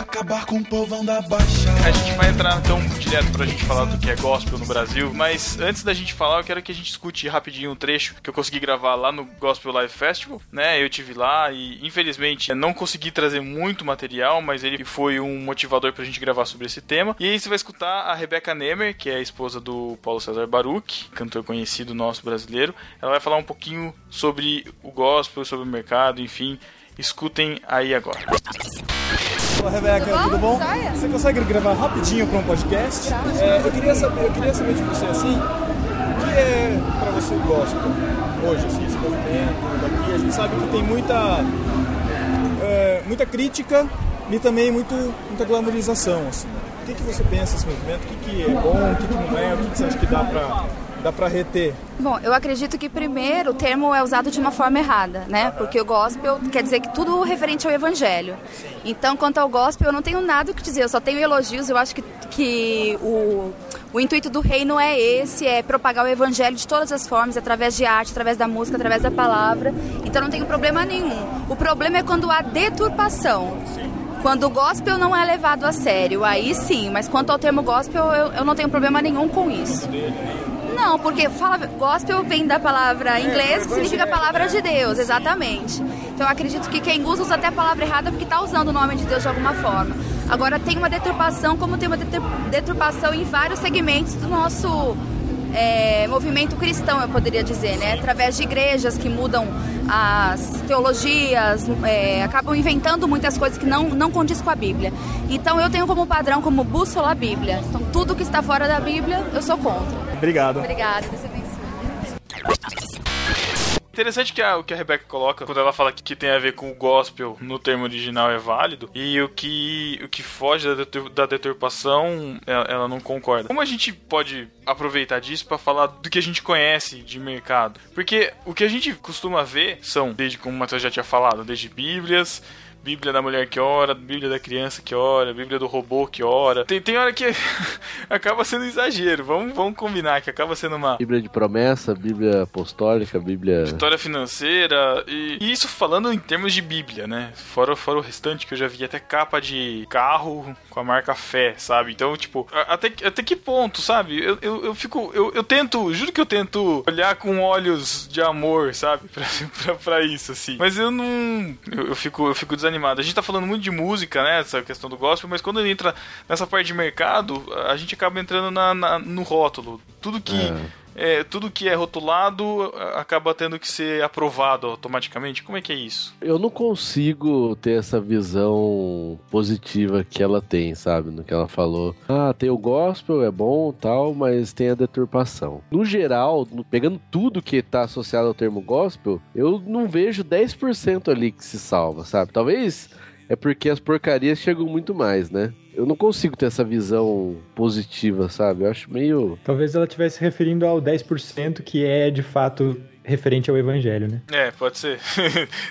Acabar com o povão da baixa. A gente vai entrar então direto pra gente falar do que é gospel no Brasil, mas antes da gente falar eu quero que a gente escute rapidinho um trecho que eu consegui gravar lá no Gospel Live Festival, né? Eu tive lá e infelizmente não consegui trazer muito material, mas ele foi um motivador pra gente gravar sobre esse tema. E aí você vai escutar a Rebecca Nehmer, que é a esposa do Paulo César Baruk, cantor conhecido nosso brasileiro. Ela vai falar um pouquinho sobre o gospel, sobre o mercado, enfim. Escutem aí agora. Olá, Rebeca, tudo bom? Você consegue gravar rapidinho para um podcast? É, eu, queria saber, eu queria saber de você, assim, o que é para você o gospel hoje, assim, esse movimento daqui? A gente sabe que tem muita, é, muita crítica e também muito, muita glamorização, assim. O que, que você pensa desse movimento? O que, que é bom, o que, que não é, o que, que você acha que dá para dá para reter? Bom, eu acredito que primeiro o termo é usado de uma forma errada, né? Porque o gospel quer dizer que tudo referente ao evangelho. Então, quanto ao gospel, eu não tenho nada o que dizer, eu só tenho elogios. Eu acho que, que o, o intuito do reino é esse, é propagar o evangelho de todas as formas, através de arte, através da música, através da palavra. Então, não tenho problema nenhum. O problema é quando há deturpação. Quando o gospel não é levado a sério, aí sim. Mas quanto ao termo gospel, eu, eu não tenho problema nenhum com isso. Não, porque fala, gospel vem da palavra inglesa, que significa palavra de Deus, exatamente. Então eu acredito que quem usa usa até a palavra errada porque está usando o nome de Deus de alguma forma. Agora tem uma deturpação, como tem uma deturpação em vários segmentos do nosso... É, movimento cristão, eu poderia dizer, né? Através de igrejas que mudam as teologias, é, acabam inventando muitas coisas que não, não condiz com a Bíblia. Então eu tenho como padrão, como bússola, a Bíblia. Então tudo que está fora da Bíblia, eu sou contra. Obrigado. Obrigada, Deus abençoe. Interessante que a, o que a Rebeca coloca quando ela fala que, que tem a ver com o gospel no termo original é válido, e o que, o que foge da, detur, da deturpação ela, ela não concorda. Como a gente pode aproveitar disso para falar do que a gente conhece de mercado? Porque o que a gente costuma ver são, desde como o Matheus já tinha falado, desde bíblias, Bíblia da mulher que ora, Bíblia da criança que ora, Bíblia do robô que ora. Tem, tem hora que acaba sendo exagero. Vamos, vamos combinar que acaba sendo uma... Bíblia de promessa, Bíblia apostólica, Bíblia... História financeira. E, e isso falando em termos de Bíblia, né? Fora, fora o restante que eu já vi até capa de carro com a marca Fé, sabe? Então, tipo, até, até que ponto, sabe? Eu, eu, eu fico... Eu, eu tento... Juro que eu tento olhar com olhos de amor, sabe? Pra, pra, pra isso, assim. Mas eu não... Eu, eu fico, eu fico desanimado. A gente tá falando muito de música, né? Essa questão do gospel, mas quando ele entra nessa parte de mercado, a gente acaba entrando na, na, no rótulo. Tudo que é. É, tudo que é rotulado acaba tendo que ser aprovado automaticamente. Como é que é isso? Eu não consigo ter essa visão positiva que ela tem, sabe? No que ela falou. Ah, tem o gospel, é bom tal, mas tem a deturpação. No geral, pegando tudo que tá associado ao termo gospel, eu não vejo dez por cento ali que se salva, sabe? Talvez é porque as porcarias chegam muito mais, né? Eu não consigo ter essa visão positiva, sabe? Eu acho meio... Talvez ela estivesse referindo ao dez por cento que é, de fato, referente ao evangelho, né? É, pode ser.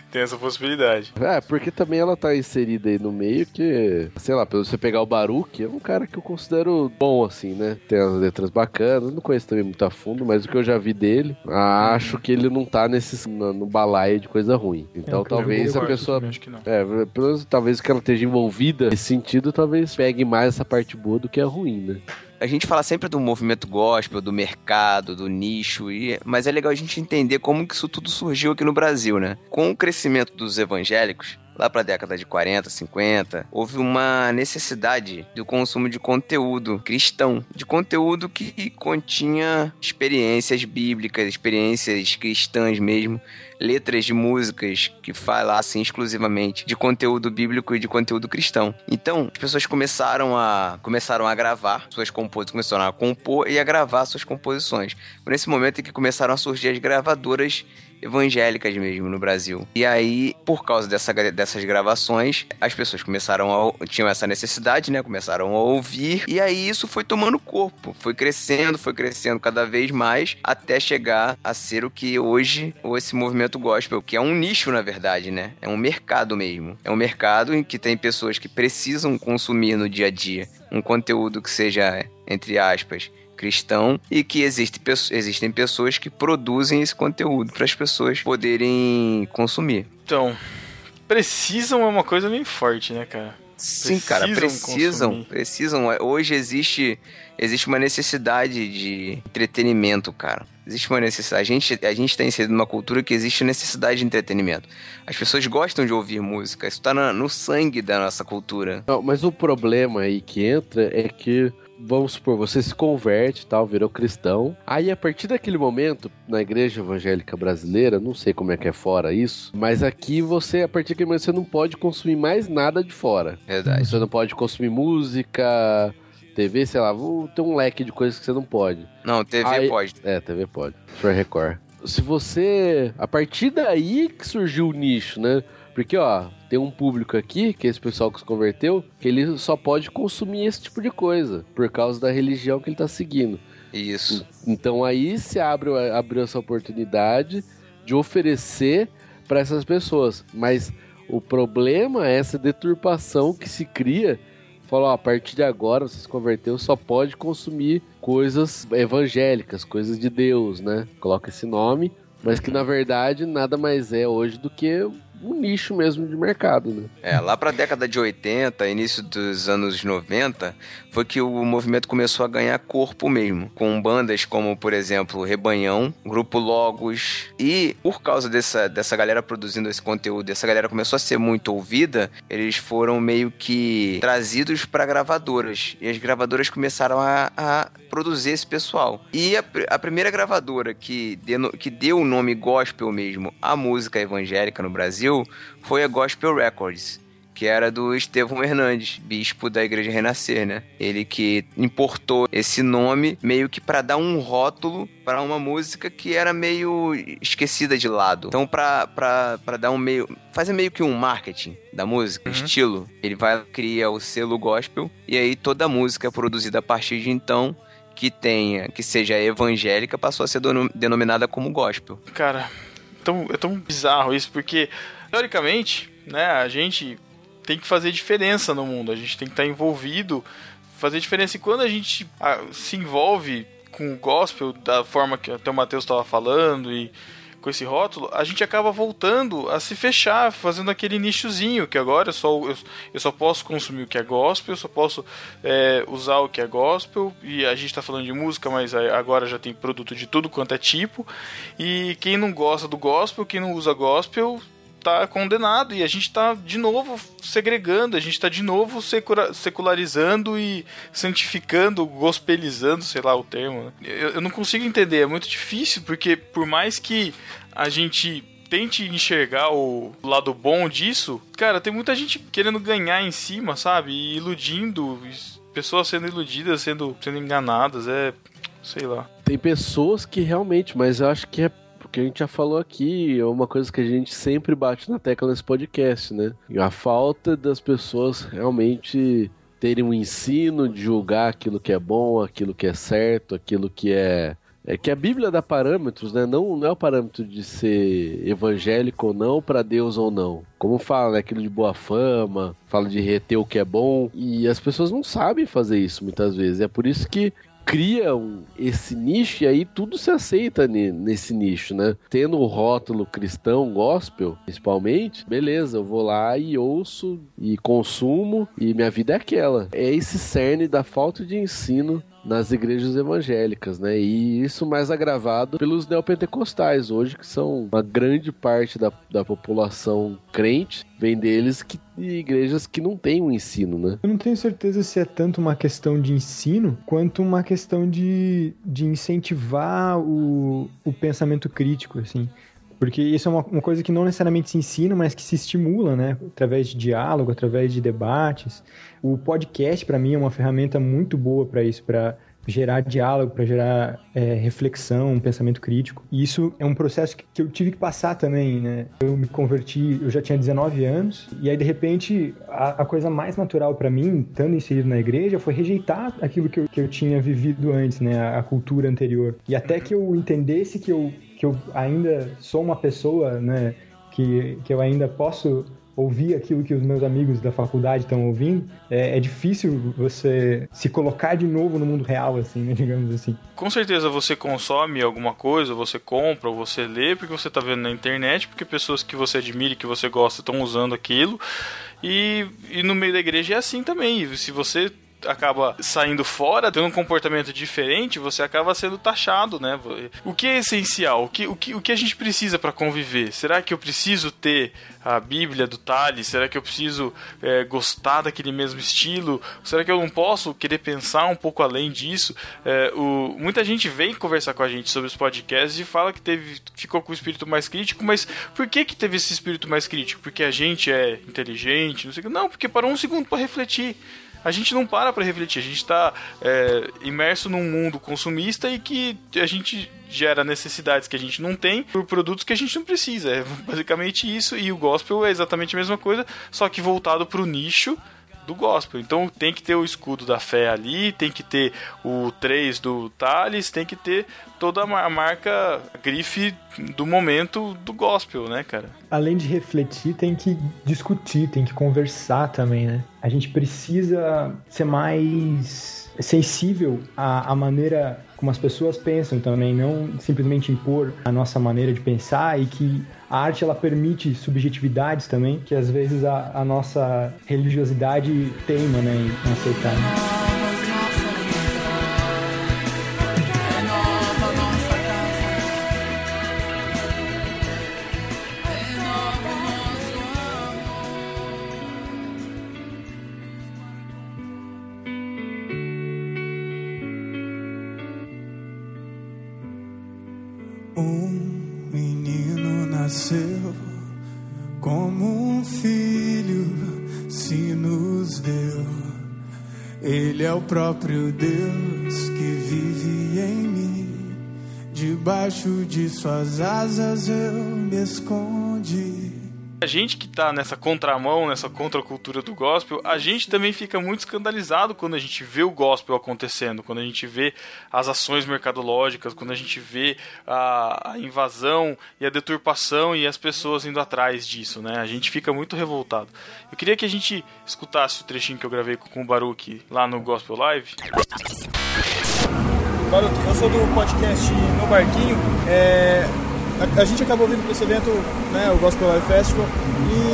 Tem essa possibilidade. É, porque também ela tá inserida aí no meio que... Sei lá, pelo você pegar o Baruk, é um cara que eu considero bom, assim, né? Tem as letras bacanas, não conheço também muito a fundo, mas o que eu já vi dele, acho que ele não tá nesses, no, no balaio de coisa ruim. Então, é, talvez a pessoa... Acho que não. É, pelo menos, talvez que ela esteja envolvida nesse sentido, talvez... pegue mais essa parte boa do que a ruim, né? A gente fala sempre do movimento gospel, do mercado, do nicho, e... mas é legal a gente entender como que isso tudo surgiu aqui no Brasil, né? Com o crescimento dos evangélicos, lá para a década de quarenta, cinquenta, houve uma necessidade do consumo de conteúdo cristão, de conteúdo que continha experiências bíblicas, experiências cristãs mesmo, letras de músicas que falassem exclusivamente de conteúdo bíblico e de conteúdo cristão. Então, as pessoas começaram a, começaram a gravar suas composições, começaram a compor e a gravar suas composições. Foi nesse momento em que começaram a surgir as gravadoras evangélicas mesmo no Brasil. E aí, por causa dessa, dessas gravações, as pessoas começaram a... tinham essa necessidade, né? Começaram a ouvir. E aí isso foi tomando corpo. Foi crescendo, foi crescendo cada vez mais, até chegar a ser o que hoje, ou esse movimento gospel, que é um nicho, na verdade, né? É um mercado mesmo. É um mercado em que tem pessoas que precisam consumir no dia a dia um conteúdo que seja, entre aspas, cristão, e que existe, existem pessoas que produzem esse conteúdo para as pessoas poderem consumir. Então, precisam é uma coisa bem forte, né, cara? Sim, precisam, cara, precisam, consumir. precisam. Hoje existe, existe uma necessidade de entretenimento, cara. Existe uma necessidade. A gente, a gente está inserido numa cultura que existe necessidade de entretenimento. As pessoas gostam de ouvir música. Isso está no sangue da nossa cultura. Não, mas o problema aí que entra é que, vamos supor, você se converte e tal, virou cristão. Aí, a partir daquele momento, na igreja evangélica brasileira, não sei como é que é fora isso, mas aqui você, a partir daquele momento, você não pode consumir mais nada de fora. Verdade. Você não pode consumir música, T V, sei lá, tem um leque de coisas que você não pode. Não, T V aí, pode. É, T V pode. Foi Record. Se você... A partir daí que surgiu o nicho, né? Porque, ó, tem um público aqui, que é esse pessoal que se converteu, que ele só pode consumir esse tipo de coisa, por causa da religião que ele tá seguindo. Isso. Então aí se abre, abriu essa oportunidade de oferecer para essas pessoas. Mas o problema é essa deturpação que se cria. Falou, a partir de agora, você se converteu, só pode consumir coisas evangélicas, coisas de Deus, né? Coloca esse nome, mas que na verdade nada mais é hoje do que um nicho mesmo de mercado, né? É, lá pra década de oitenta, início dos anos noventa, foi que o movimento começou a ganhar corpo mesmo, com bandas como, por exemplo, Rebanhão, Grupo Logos, e por causa dessa, dessa galera produzindo esse conteúdo, essa galera começou a ser muito ouvida, eles foram meio que trazidos pra gravadoras, e as gravadoras começaram a, a produzir esse pessoal. E a, a primeira gravadora que, deno, que deu o nome gospel mesmo à música evangélica no Brasil foi a Gospel Records, que era do Estevão Hernandes, bispo da Igreja Renascer, né? Ele que importou esse nome meio que para dar um rótulo para uma música que era meio esquecida de lado. Então, para para para dar um meio, fazer meio que um marketing da música, uhum. estilo, ele vai criar o selo gospel e aí toda a música produzida a partir de então que tenha, que seja evangélica, passou a ser denominada como gospel. Cara, é tão bizarro isso, porque teoricamente, né, a gente tem que fazer diferença no mundo, a gente tem que estar envolvido, fazer diferença, e quando a gente a, se envolve com o gospel da forma que até o Matheus estava falando e com esse rótulo, a gente acaba voltando a se fechar, fazendo aquele nichozinho que agora eu só, eu, eu só posso consumir o que é gospel, eu só posso é, usar o que é gospel, e a gente tá falando de música, mas agora já tem produto de tudo quanto é tipo, e quem não gosta do gospel, quem não usa gospel, tá condenado, e a gente tá de novo segregando, a gente tá de novo secularizando e santificando, gospelizando, sei lá o termo, né? Eu, eu não consigo entender, é muito difícil, porque por mais que a gente tente enxergar o lado bom disso, cara, tem muita gente querendo ganhar em cima, sabe? E iludindo, pessoas sendo iludidas, sendo, sendo enganadas, é... sei lá. Tem pessoas que realmente, mas eu acho que é que a gente já falou aqui, é uma coisa que a gente sempre bate na tecla nesse podcast, né? A falta das pessoas realmente terem um ensino de julgar aquilo que é bom, aquilo que é certo, aquilo que é... É que a Bíblia dá parâmetros, né? Não, não é o parâmetro de ser evangélico ou não, para Deus ou não. Como fala, né? Aquilo de boa fama, fala de reter o que é bom, e as pessoas não sabem fazer isso muitas vezes. É por isso que criam esse nicho e aí tudo se aceita nesse nicho, né? Tendo o rótulo cristão, gospel, principalmente, beleza, eu vou lá e ouço e consumo e minha vida é aquela. É esse cerne da falta de ensino nas igrejas evangélicas, né? E isso mais agravado pelos neopentecostais hoje, que são uma grande parte da, da população crente, vem deles que de igrejas que não têm um ensino, né? Eu não tenho certeza se é tanto uma questão de ensino, quanto uma questão de, de incentivar o, o pensamento crítico, assim. Porque isso é uma, uma coisa que não necessariamente se ensina, mas que se estimula, né? Através de diálogo, através de debates. O podcast, para mim, é uma ferramenta muito boa para isso, para gerar diálogo, para gerar é, reflexão, um pensamento crítico. E isso é um processo que, que eu tive que passar também, né? Eu me converti, eu já tinha dezenove anos, e aí, de repente, a, a coisa mais natural para mim, estando inserido na igreja, foi rejeitar aquilo que eu, que eu tinha vivido antes, né? A, a cultura anterior. E até que eu entendesse que eu, que eu ainda sou uma pessoa, né? Que, que eu ainda posso ouvir aquilo que os meus amigos da faculdade estão ouvindo, é, é difícil você se colocar de novo no mundo real, assim, né, digamos assim. Com certeza você consome alguma coisa, você compra, ou você lê, porque você está vendo na internet, porque pessoas que você admira e que você gosta estão usando aquilo, e, e no meio da igreja é assim também, se você acaba saindo fora, tendo um comportamento diferente, você acaba sendo taxado, né? O que é essencial? O que, o que, o que a gente precisa para conviver? Será que eu preciso ter a Bíblia do Tales? Será que eu preciso é, gostar daquele mesmo estilo? Será que eu não posso querer pensar um pouco além disso? É, o, muita gente vem conversar com a gente sobre os podcasts e fala que teve, ficou com o espírito mais crítico, mas por que que teve esse espírito mais crítico? Porque a gente é inteligente? Não sei, não, porque parou um segundo para refletir. A gente não para pra refletir, a gente tá é, imerso num mundo consumista e que a gente gera necessidades que a gente não tem por produtos que a gente não precisa. É basicamente isso, e o gospel é exatamente a mesma coisa, só que voltado pro nicho do gospel. Então tem que ter o escudo da fé ali, tem que ter o três do Thales, tem que ter toda a marca, a grife do momento do gospel, né, cara? Além de refletir, tem que discutir, tem que conversar também, né? A gente precisa ser mais sensível à, à maneira como as pessoas pensam também, não simplesmente impor a nossa maneira de pensar, e que a arte, ela permite subjetividades também, que às vezes a, a nossa religiosidade teima, né, em aceitar. Né? O próprio Deus que vive em mim, debaixo de suas asas eu me escondi. A gente que tá nessa contramão, nessa contracultura do gospel, a gente também fica muito escandalizado quando a gente vê o gospel acontecendo, quando a gente vê as ações mercadológicas, quando a gente vê a, a invasão e a deturpação e as pessoas indo atrás disso, né? A gente fica muito revoltado. Eu queria que a gente escutasse o trechinho que eu gravei com o Baruk lá no Gospel Live. Baruk, eu sou do podcast No Barquinho, é... A, a gente acabou ouvindo para esse evento, né, o Gospel Live Festival,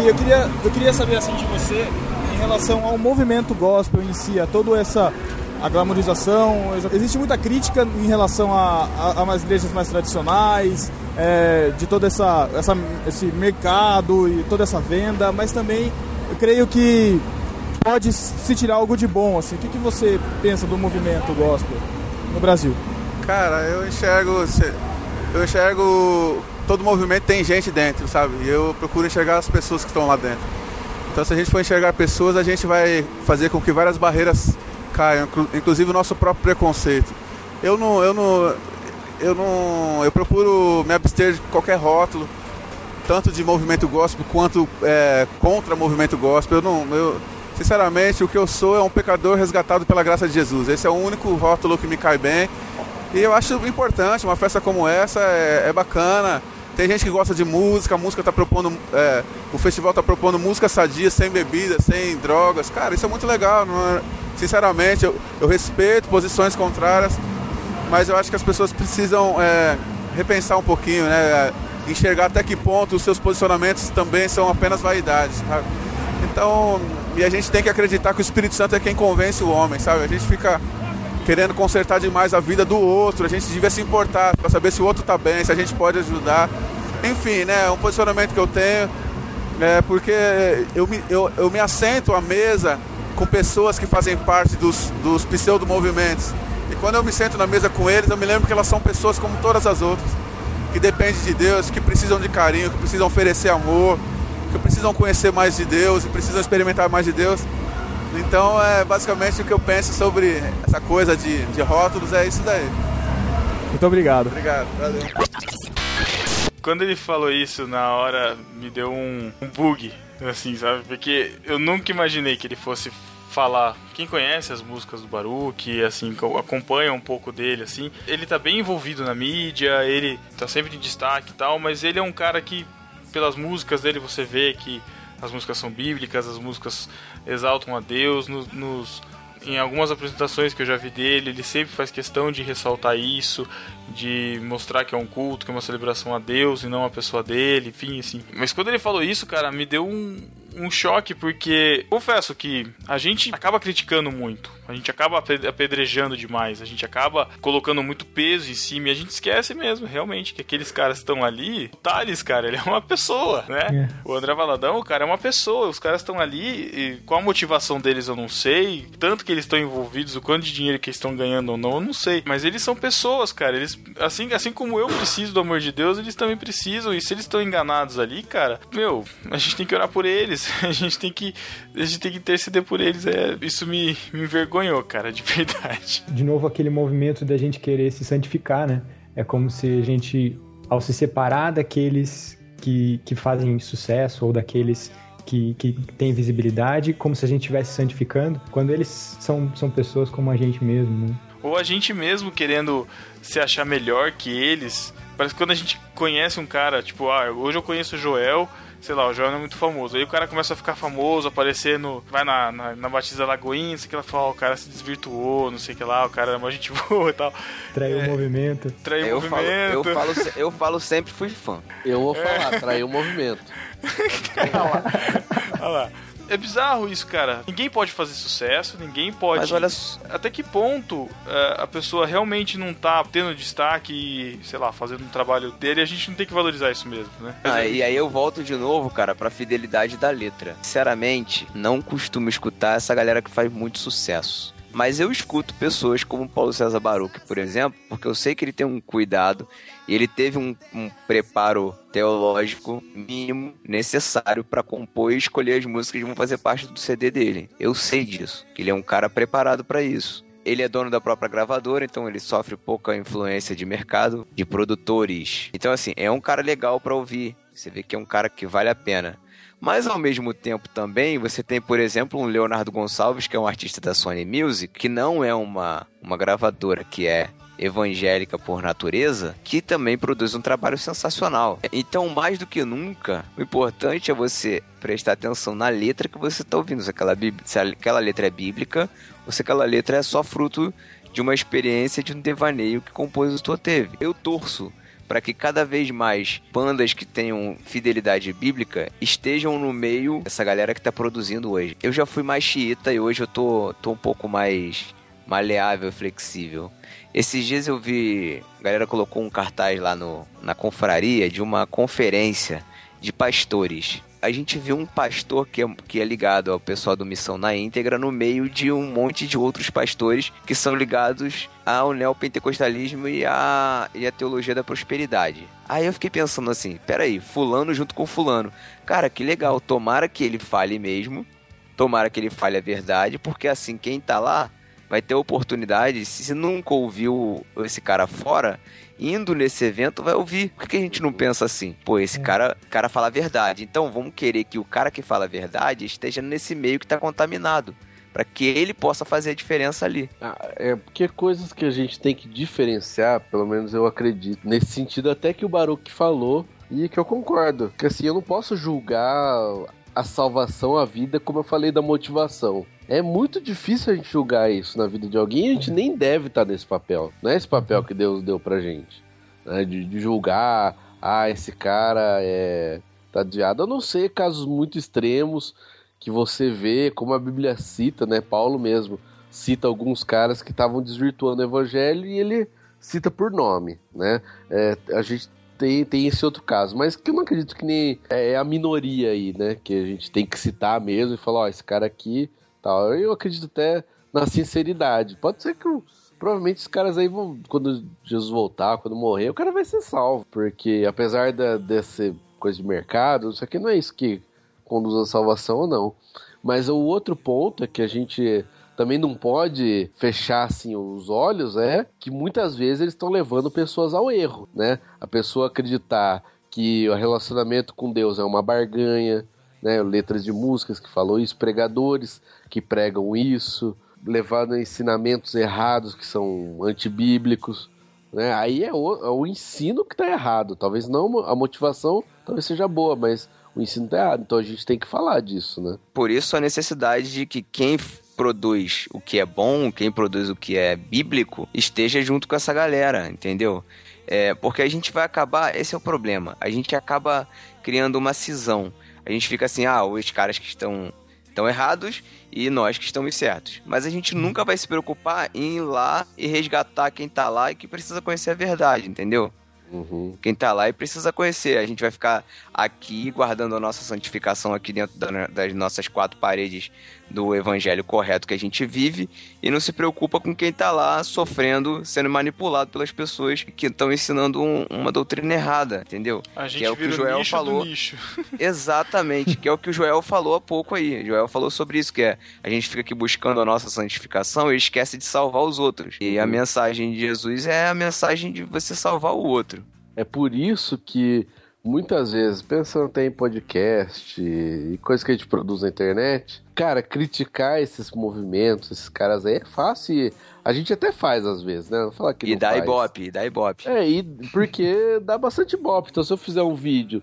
e eu queria, eu queria saber assim de você em relação ao movimento gospel em si, a toda essa a glamorização. Existe muita crítica em relação a, a, a mais igrejas mais tradicionais, é, de todo essa, essa, esse mercado e toda essa venda, mas também eu creio que pode se tirar algo de bom. Assim. O que, que você pensa do movimento gospel no Brasil? Cara, eu enxergo... Eu enxergo, todo movimento tem gente dentro, sabe? E eu procuro enxergar as pessoas que estão lá dentro. Então, se a gente for enxergar pessoas, a gente vai fazer com que várias barreiras caiam, inclusive o nosso próprio preconceito. Eu não, eu não, eu não, eu procuro me abster de qualquer rótulo, tanto de movimento gospel quanto é, contra movimento gospel. Eu não, eu, sinceramente, o que eu sou é um pecador resgatado pela graça de Jesus. Esse é o único rótulo que me cai bem. E eu acho importante, uma festa como essa é, é bacana. Tem gente que gosta de música, a música tá propondo, é, o festival está propondo música sadia, sem bebida, sem drogas. Cara, isso é muito legal. Não é? Sinceramente, eu, eu respeito posições contrárias, mas eu acho que as pessoas precisam é, repensar um pouquinho, né? Enxergar até que ponto os seus posicionamentos também são apenas vaidades, sabe? Então, e a gente tem que acreditar que o Espírito Santo é quem convence o homem, sabe? A gente fica... querendo consertar demais a vida do outro, a gente devia se importar para saber se o outro tá bem, se a gente pode ajudar. Enfim, né, é um posicionamento que eu tenho, é porque eu me, eu, eu me assento à mesa com pessoas que fazem parte dos, dos pseudo-movimentos. E quando eu me sento na mesa com eles, eu me lembro que elas são pessoas como todas as outras, que dependem de Deus, que precisam de carinho, que precisam oferecer amor, que precisam conhecer mais de Deus, que precisam experimentar mais de Deus. Então, é basicamente o que eu penso sobre essa coisa de, de rótulos, é isso daí. Muito obrigado. Obrigado, valeu. Quando ele falou isso, na hora, me deu um, um bug, assim, sabe? Porque eu nunca imaginei que ele fosse falar... Quem conhece as músicas do Baruk, assim, acompanha um pouco dele, assim... Ele tá bem envolvido na mídia, ele tá sempre em destaque e tal, mas ele é um cara que, pelas músicas dele, você vê que... As músicas são bíblicas, as músicas exaltam a Deus. Nos, nos, em algumas apresentações que eu já vi dele, ele sempre faz questão de ressaltar isso, de mostrar que é um culto, que é uma celebração a Deus e não a pessoa dele, enfim, assim. Mas quando ele falou isso, cara, me deu um, um choque, porque confesso que a gente acaba criticando muito, a gente acaba apedrejando demais, a gente acaba colocando muito peso em cima e a gente esquece mesmo, realmente, que aqueles caras estão ali. O Thales, cara, ele é uma pessoa, né? É. O André Valadão, o cara é uma pessoa, os caras estão ali e qual a motivação deles eu não sei, tanto que eles estão envolvidos, o quanto de dinheiro que eles estão ganhando ou não, eu não sei. Mas eles são pessoas, cara, eles, assim, assim como eu preciso do amor de Deus, eles também precisam, e se eles estão enganados ali, cara, meu, a gente tem que orar por eles. A gente tem que, a gente tem que interceder por eles. É, isso me, me envergonhou, cara, de verdade. De novo, aquele movimento da gente querer se santificar, né? É como se a gente, ao se separar daqueles que, que fazem sucesso ou daqueles que, que tem visibilidade, como se a gente estivesse santificando, quando eles são, são pessoas como a gente mesmo, né? Ou a gente mesmo querendo se achar melhor que eles. Parece que quando a gente conhece um cara, tipo, ah, hoje eu conheço o Joel, sei lá, o Joel não é muito famoso. Aí o cara começa a ficar famoso, aparecer no... Vai na, na, na Batista Lagoinha, não sei o que lá, fala, ó, o cara se desvirtuou, não sei o que lá, o cara é uma gente boa e tal. Traiu é, o movimento. Traiu eu o movimento. Falo, eu, falo, eu falo sempre, fui fã. Eu vou falar, é. traiu o movimento. Olha lá. Olha lá. É bizarro isso, cara. Ninguém pode fazer sucesso, ninguém pode... Mas olha... Até que ponto uh, a pessoa realmente não tá tendo destaque e, sei lá, fazendo um trabalho dele, e a gente não tem que valorizar isso mesmo, né? Ah, e aí eu volto de novo, cara, pra fidelidade da letra. Sinceramente, não costumo escutar essa galera que faz muito sucesso. Mas eu escuto pessoas como Paulo César Baruk, por exemplo, porque eu sei que ele tem um cuidado e ele teve um, um preparo teológico mínimo necessário para compor e escolher as músicas que vão fazer parte do C D dele. Eu sei disso, que ele é um cara preparado para isso. Ele é dono da própria gravadora, então ele sofre pouca influência de mercado, de produtores. Então, assim, é um cara legal para ouvir. Você vê que é um cara que vale a pena. Mas, ao mesmo tempo, também, você tem, por exemplo, um Leonardo Gonçalves, que é um artista da Sony Music, que não é uma, uma gravadora que é evangélica por natureza, que também produz um trabalho sensacional. Então, mais do que nunca, o importante é você prestar atenção na letra que você está ouvindo. Se aquela, se aquela letra é bíblica, ou se aquela letra é só fruto de uma experiência, de um devaneio que o compositor teve. Eu torço para que cada vez mais bandas que tenham fidelidade bíblica estejam no meio dessa galera que está produzindo hoje. Eu já fui mais xiita e hoje eu tô, tô um pouco mais maleável e flexível. Esses dias eu vi... A galera colocou um cartaz lá no, na confraria de uma conferência de pastores. A gente viu um pastor que é, que é ligado ao pessoal do Missão na Íntegra no meio de um monte de outros pastores que são ligados ao neopentecostalismo e à e a teologia da prosperidade. Aí eu fiquei pensando assim, peraí, fulano junto com fulano. Cara, que legal, tomara que ele fale mesmo, tomara que ele fale a verdade, porque assim, quem tá lá vai ter oportunidade, se nunca ouviu esse cara fora... Indo nesse evento, vai ouvir. Por que a gente não pensa assim? Pô, esse cara, cara fala a verdade. Então, vamos querer que o cara que fala a verdade esteja nesse meio que está contaminado, para que ele possa fazer a diferença ali. Ah, é porque coisas que a gente tem que diferenciar, pelo menos eu acredito, nesse sentido até que o Baruk falou, e que eu concordo. Que assim, eu não posso julgar a salvação, a vida, como eu falei da motivação. É muito difícil a gente julgar isso na vida de alguém, a gente nem deve estar nesse papel. Não é esse papel que Deus deu pra gente, né? De, de julgar, ah, esse cara é tadeado. A não ser casos muito extremos que você vê, como a Bíblia cita, né? Paulo mesmo cita alguns caras que estavam desvirtuando o evangelho e ele cita por nome, né? É, a gente tem, tem esse outro caso, mas que eu não acredito que nem é a minoria aí, né? Que a gente tem que citar mesmo e falar, ó, esse cara aqui... Eu acredito até na sinceridade. Pode ser que provavelmente os caras aí vão, quando Jesus voltar, quando morrer, o cara vai ser salvo. Porque apesar da, dessa coisa de mercado, isso aqui não é isso que conduz à salvação ou não. Mas o outro ponto é que a gente também não pode fechar assim os olhos, é que muitas vezes eles estão levando pessoas ao erro, né? A pessoa acreditar que o relacionamento com Deus é uma barganha, né, letras de músicas que falam isso, pregadores que pregam isso, levando a ensinamentos errados que são antibíblicos, né, aí é o, é o ensino que está errado, talvez não a motivação, talvez seja boa, mas o ensino está errado, então a gente tem que falar disso, né. Por isso a necessidade de que quem produz o que é bom, quem produz o que é bíblico, esteja junto com essa galera, entendeu? É, porque a gente vai acabar, esse é o problema, a gente acaba criando uma cisão. A gente fica assim, ah, os caras que estão, estão errados e nós que estamos certos. Mas a gente nunca vai se preocupar em ir lá e resgatar quem tá lá e que precisa conhecer a verdade, entendeu? Uhum. Quem tá lá e precisa conhecer. A gente vai ficar aqui guardando a nossa santificação aqui dentro da, das nossas quatro paredes do evangelho correto que a gente vive e não se preocupa com quem tá lá sofrendo, sendo manipulado pelas pessoas que estão ensinando um, uma doutrina errada, entendeu? A gente que é o que o Joel nicho falou. Exatamente, que é o que o Joel falou há pouco aí. O Joel falou sobre isso, que é a gente fica aqui buscando a nossa santificação e esquece de salvar os outros. E a mensagem de Jesus é a mensagem de você salvar o outro. É por isso que muitas vezes, pensando até em podcast e coisa que a gente produz na internet, cara, criticar esses movimentos, esses caras aí é fácil e a gente até faz às vezes, né? Não falar que e não dá faz. Ibope, e dá ibope. É, e porque dá bastante ibope. Então, se eu fizer um vídeo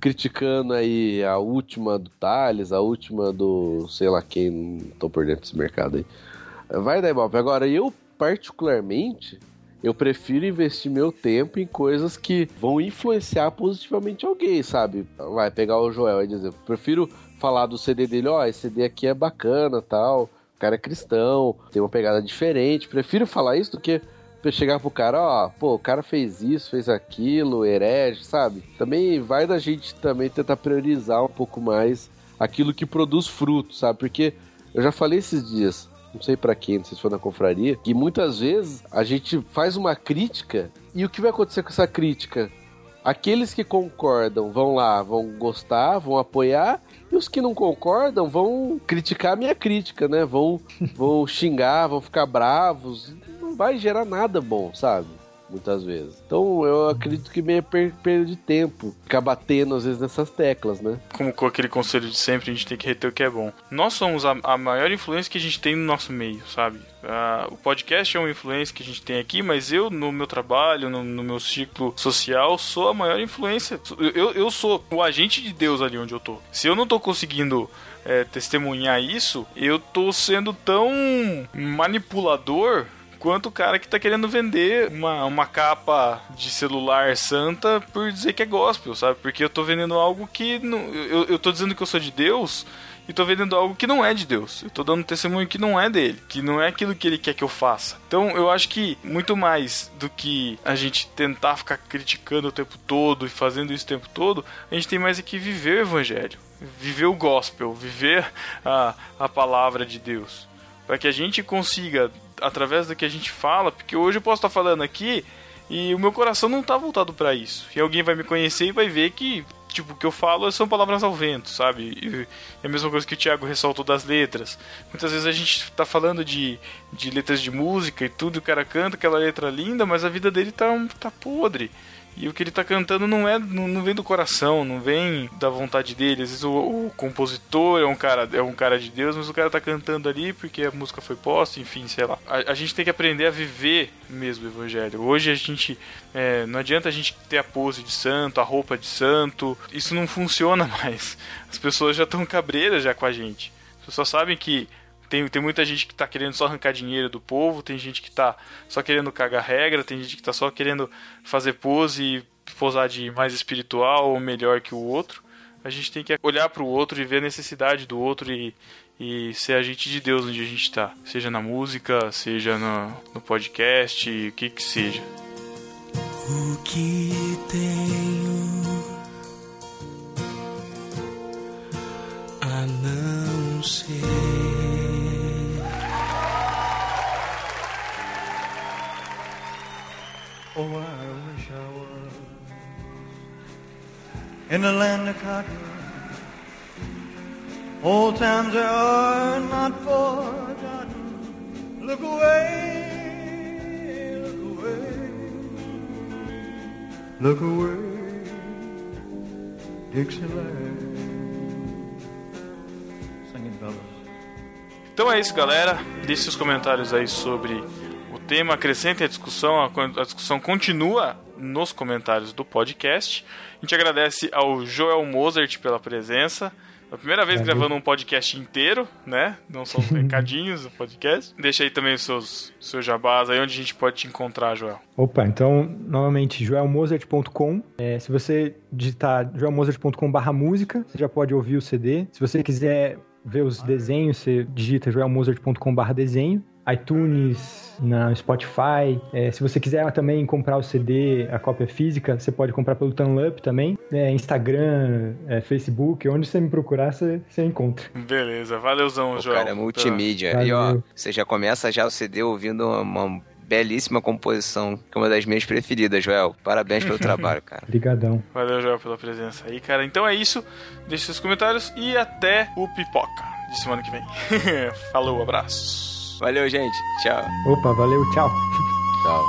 criticando aí a última do Thales, a última do sei lá quem, não tô por dentro desse mercado aí, vai dar ibope. Agora, eu particularmente, eu prefiro investir meu tempo em coisas que vão influenciar positivamente alguém, sabe? Vai pegar o Joel e dizer, eu prefiro falar do C D dele, ó, oh, esse C D aqui é bacana, tal, o cara é cristão, tem uma pegada diferente, prefiro falar isso do que chegar pro cara, ó, oh, pô, o cara fez isso, fez aquilo, herege, sabe? Também vai da gente também tentar priorizar um pouco mais aquilo que produz fruto, sabe? Porque eu já falei esses dias, não sei pra quem, não sei se foi na confraria, que muitas vezes a gente faz uma crítica e o que vai acontecer com essa crítica? Aqueles que concordam vão lá, vão gostar, vão apoiar, e os que não concordam vão criticar a minha crítica, né? Vão, vão xingar, vão ficar bravos, não vai gerar nada bom, sabe? Muitas vezes. Então eu acredito que meio per- perda de tempo ficar batendo às vezes nessas teclas, né? Como com aquele conselho de sempre, a gente tem que reter o que é bom. Nós somos a, a maior influência que a gente tem no nosso meio, sabe? Ah, o podcast é uma influência que a gente tem aqui, mas eu, no meu trabalho, no, no meu ciclo social, sou a maior influência. Eu, eu, eu sou o agente de Deus ali onde eu tô. Se eu não tô conseguindo é, testemunhar isso, eu tô sendo tão manipulador quanto o cara que tá querendo vender uma, uma capa de celular santa por dizer que é gospel, sabe? Porque eu tô vendendo algo que... Não, eu, eu tô dizendo que eu sou de Deus e tô vendendo algo que não é de Deus. Eu tô dando testemunho que não é dele, que não é aquilo que ele quer que eu faça. Então, eu acho que muito mais do que a gente tentar ficar criticando o tempo todo e fazendo isso o tempo todo, a gente tem mais é que viver o evangelho, viver o gospel, viver a, a palavra de Deus. Para que a gente consiga, através do que a gente fala, porque hoje eu posso estar falando aqui e o meu coração não está voltado para isso. E alguém vai me conhecer e vai ver que, tipo, o que eu falo são palavras ao vento, sabe? E é a mesma coisa que o Thiago ressaltou das letras. Muitas vezes a gente está falando de, de letras de música e tudo, o cara canta aquela letra linda, mas a vida dele tá, tá podre. E o que ele tá cantando não, é, não, não vem do coração, não vem da vontade dele. Às vezes o, o compositor é um, cara, é um cara de Deus, mas o cara tá cantando ali porque a música foi posta, enfim, sei lá. A, a gente tem que aprender a viver mesmo o evangelho. Hoje a gente... É, não adianta a gente ter a pose de santo, a roupa de santo. Isso não funciona mais. As pessoas já estão cabreiras já com a gente. As pessoas sabem que Tem, tem muita gente que tá querendo só arrancar dinheiro do povo, tem gente que tá só querendo cagar regra, tem gente que tá só querendo fazer pose e posar de mais espiritual ou melhor que o outro. A gente tem que olhar pro outro e ver a necessidade do outro e, e ser agente de Deus onde a gente tá. Seja na música, seja no, no podcast, o que que seja. O que tenho a não ser oh, I wish I was in the land of cotton. Old times they are not forgotten. Look away, look away, look away, Dixieland. Singing fellas. Então é isso, galera. Deixe seus comentários aí sobre tema, acrescenta a discussão, a discussão continua nos comentários do podcast. A gente agradece ao Joel Mozart pela presença. É a primeira vez gravando um podcast inteiro, né? Não só os recadinhos do podcast. Deixa aí também os seus, seus jabás aí, onde a gente pode te encontrar, Joel. Opa, então, novamente, joel mozart ponto com. É, se você digitar joel mozart ponto com barra música, você já pode ouvir o C D. Se você quiser ver os desenhos, você digita joel mozart ponto com barra desenho. iTunes, na Spotify. É, se você quiser também comprar o C D, a cópia física, você pode comprar pelo Tanlup também. É, Instagram, é, Facebook, onde você me procurar, você, você encontra. Beleza, valeuzão, João. Cara, é multimídia. Valeu. E ó, você já começa já o C D ouvindo uma belíssima composição, que é uma das minhas preferidas, Joel. Parabéns pelo trabalho, cara. Obrigadão. Valeu, Joel, pela presença aí, cara. Então é isso. Deixe seus comentários e até o Pipoca de semana que vem. Falou, abraço. Valeu, gente. Tchau. Opa, valeu, tchau. Tchau.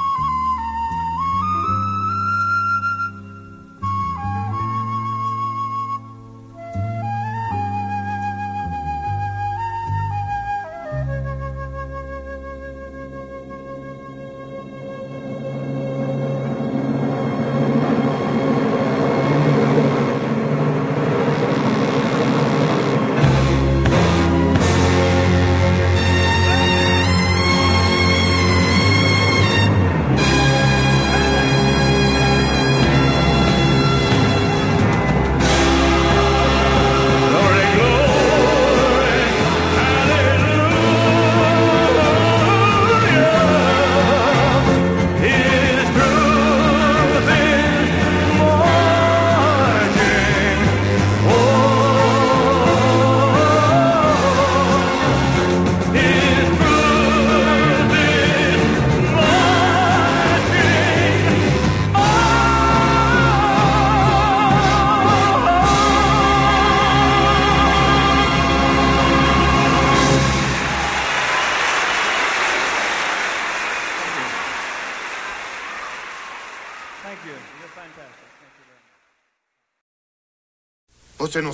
Você não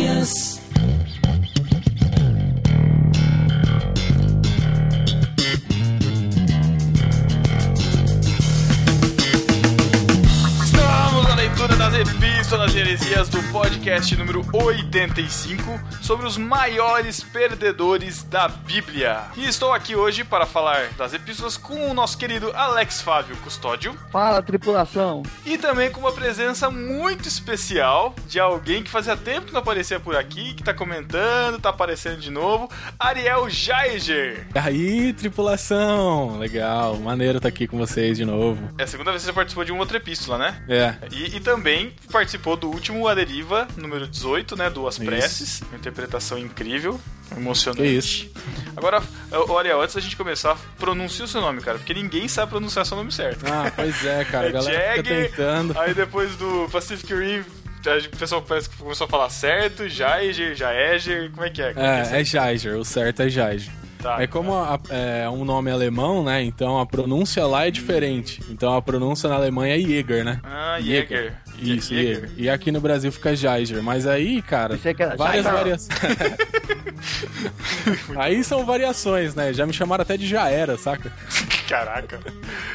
Epístolas e Heresias do podcast número oitenta e cinco sobre os maiores perdedores da Bíblia. E estou aqui hoje para falar das epístolas com o nosso querido Alex Fábio Custódio. Fala, tripulação! E também com uma presença muito especial de alguém que fazia tempo que não aparecia por aqui, que tá comentando, tá aparecendo de novo, Ariel Jaeger. E aí, tripulação! Legal, maneiro estar aqui com vocês de novo. É a segunda vez que você participou de uma outra epístola, né? É. E, e também participou do último A Deriva, número dezoito, né? Duas Preces. Uma interpretação incrível, emocionante. É isso. Agora, olha, antes da gente começar, pronuncia o seu nome, cara, porque ninguém sabe pronunciar seu nome certo. Ah, pois é, cara. É galera Jaeger, fica tentando. Aí depois do Pacific Rim, o pessoal parece que começou a falar certo, Jaeger, Jaeger, como é que é? Como é, que é, é Jaeger, o certo é Jaeger. Tá, é como a, é um nome alemão, né? Então a pronúncia lá é diferente. Então a pronúncia na Alemanha é Jäger, né? Ah, Jäger. Jäger. Isso, Jäger. Jäger. E aqui no Brasil fica Jaeger. Mas aí, cara, é várias variações. Aí são variações, né? Já me chamaram até de Jaera, saca? Caraca.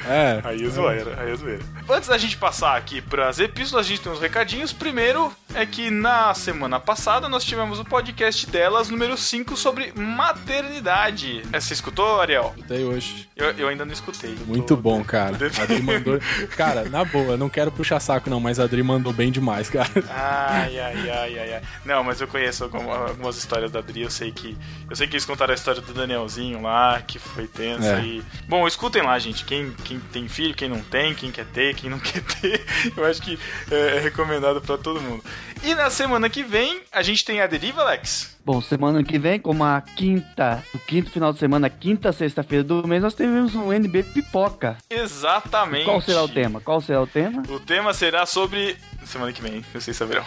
É. Aí é zoeira, aí é zoeira. Antes da gente passar aqui pras epístolas, a gente tem uns recadinhos. Primeiro é que na semana passada nós tivemos o podcast delas, número cinco, sobre maternidade. Você escutou, Ariel? Escutei hoje. Eu, eu ainda não escutei. Tô... Muito bom, cara. A Adri mandou... Cara, na boa, não quero puxar saco não, mas a Adri mandou bem demais, cara. Ai, ai, ai, ai, ai. Não, mas eu conheço algumas histórias da Adri, eu sei que... Eu sei que eles contaram a história do Danielzinho lá, que foi tensa é. e... Bom, escutem lá, gente. Quem, quem tem filho, quem não tem, quem quer ter, quem não quer ter. Eu acho que é recomendado pra todo mundo. E na semana que vem, a gente tem a Deriva, Alex? Bom, semana que vem, como a quinta, o quinto final de semana, quinta, sexta-feira do mês, nós tivemos um N B Pipoca. Exatamente. E qual será o tema? Qual será o tema? O tema será sobre... Semana que vem, vocês saberão.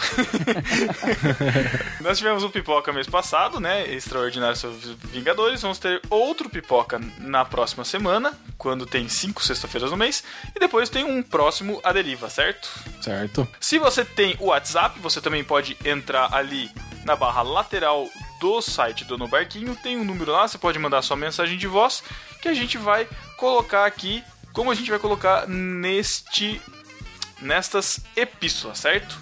Nós tivemos um Pipoca mês passado, né? Extraordinário sobre Vingadores. Vamos ter outro Pipoca na próxima semana, quando tem cinco sexta-feiras no mês. E depois tem um próximo A Deriva, certo? Certo. Se você tem o WhatsApp, você também pode entrar ali na barra lateral do site do No Barquinho. Tem um número lá, você pode mandar sua mensagem de voz, que a gente vai colocar aqui, como a gente vai colocar neste... nestas epístolas, certo?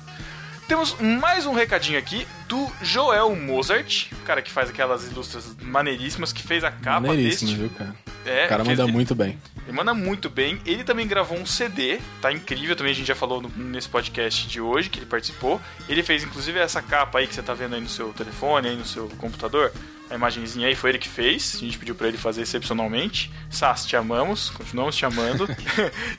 Temos mais um recadinho aqui do Joel Mozart, o cara que faz aquelas ilustras maneiríssimas, que fez a capa deste. Viu, cara? É, o cara manda ele, muito bem. Ele manda muito bem. Ele também gravou um C D, tá incrível. Também a gente já falou no, nesse podcast de hoje que ele participou. Ele fez inclusive essa capa aí que você tá vendo aí no seu telefone, aí no seu computador. A imagenzinha aí foi ele que fez. A gente pediu pra ele fazer excepcionalmente. Sass, te amamos. Continuamos te amando.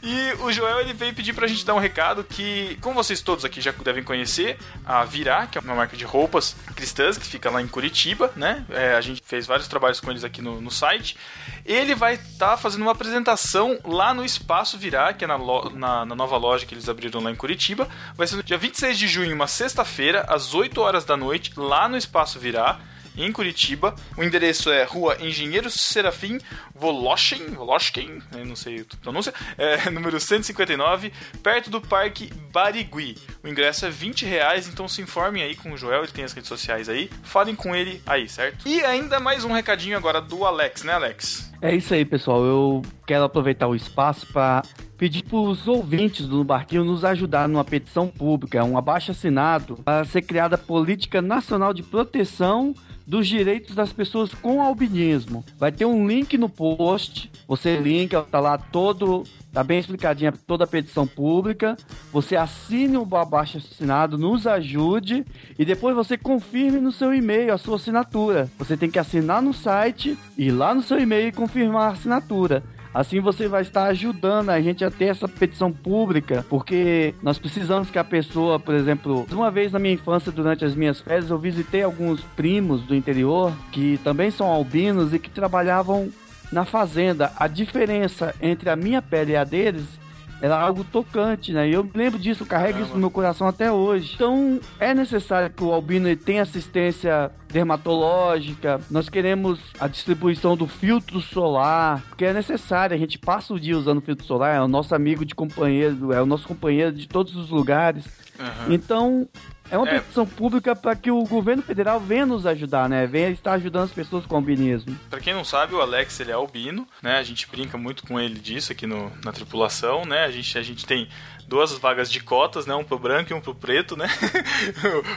E o Joel, ele veio pedir pra gente dar um recado que, como vocês todos aqui já devem conhecer, a Virá, que é uma marca de roupas cristãs que fica lá em Curitiba, né? É, a gente fez vários trabalhos com eles aqui no, no site. Ele vai estar tá fazendo uma apresentação lá no Espaço Virá, que é na, lo, na, na nova loja que eles abriram lá em Curitiba. Vai ser no dia vinte e seis de junho, uma sexta-feira, às oito horas da noite, lá no Espaço Virá, em Curitiba. O endereço é Rua Engenheiro Serafim Voloschen, Voloschen, não sei a pronúncia, é, número cento e cinquenta e nove, perto do Parque Barigui. O ingresso é vinte reais, então se informem aí com o Joel, ele tem as redes sociais aí, falem com ele aí, certo? E ainda mais um recadinho agora do Alex, né, Alex? É isso aí, pessoal, eu quero aproveitar o espaço para pedir para os ouvintes do Barquinho nos ajudar numa petição pública, um abaixo-assinado, para ser criada a Política Nacional de Proteção dos Direitos das Pessoas com Albinismo. Vai ter um link no post, você linka, tá lá todo, tá bem explicadinha toda a petição pública, você assine o abaixo-assinado, nos ajude, e depois você confirme no seu e-mail a sua assinatura. Você tem que assinar no site, ir lá no seu e-mail e confirmar a assinatura. Assim você vai estar ajudando a gente a ter essa petição pública, porque nós precisamos que a pessoa, por exemplo, uma vez na minha infância, durante as minhas férias, eu visitei alguns primos do interior que também são albinos e que trabalhavam na fazenda. A diferença entre a minha pele e a deles era algo tocante, né? E eu me lembro disso, carrego isso no meu coração até hoje. Então, é necessário que o Albino tenha assistência dermatológica, nós queremos a distribuição do filtro solar, porque é necessário, a gente passa o dia usando filtro solar, é o nosso amigo de companheiro, é o nosso companheiro de todos os lugares. Uhum. Então... é uma petição é. pública para que o governo federal venha nos ajudar, né? Venha estar ajudando as pessoas com albinismo. Para quem não sabe, o Alex, ele é albino, né? A gente brinca muito com ele disso aqui no, na tripulação, né? A gente, a gente tem duas vagas de cotas, né? Um pro branco e um pro preto, né?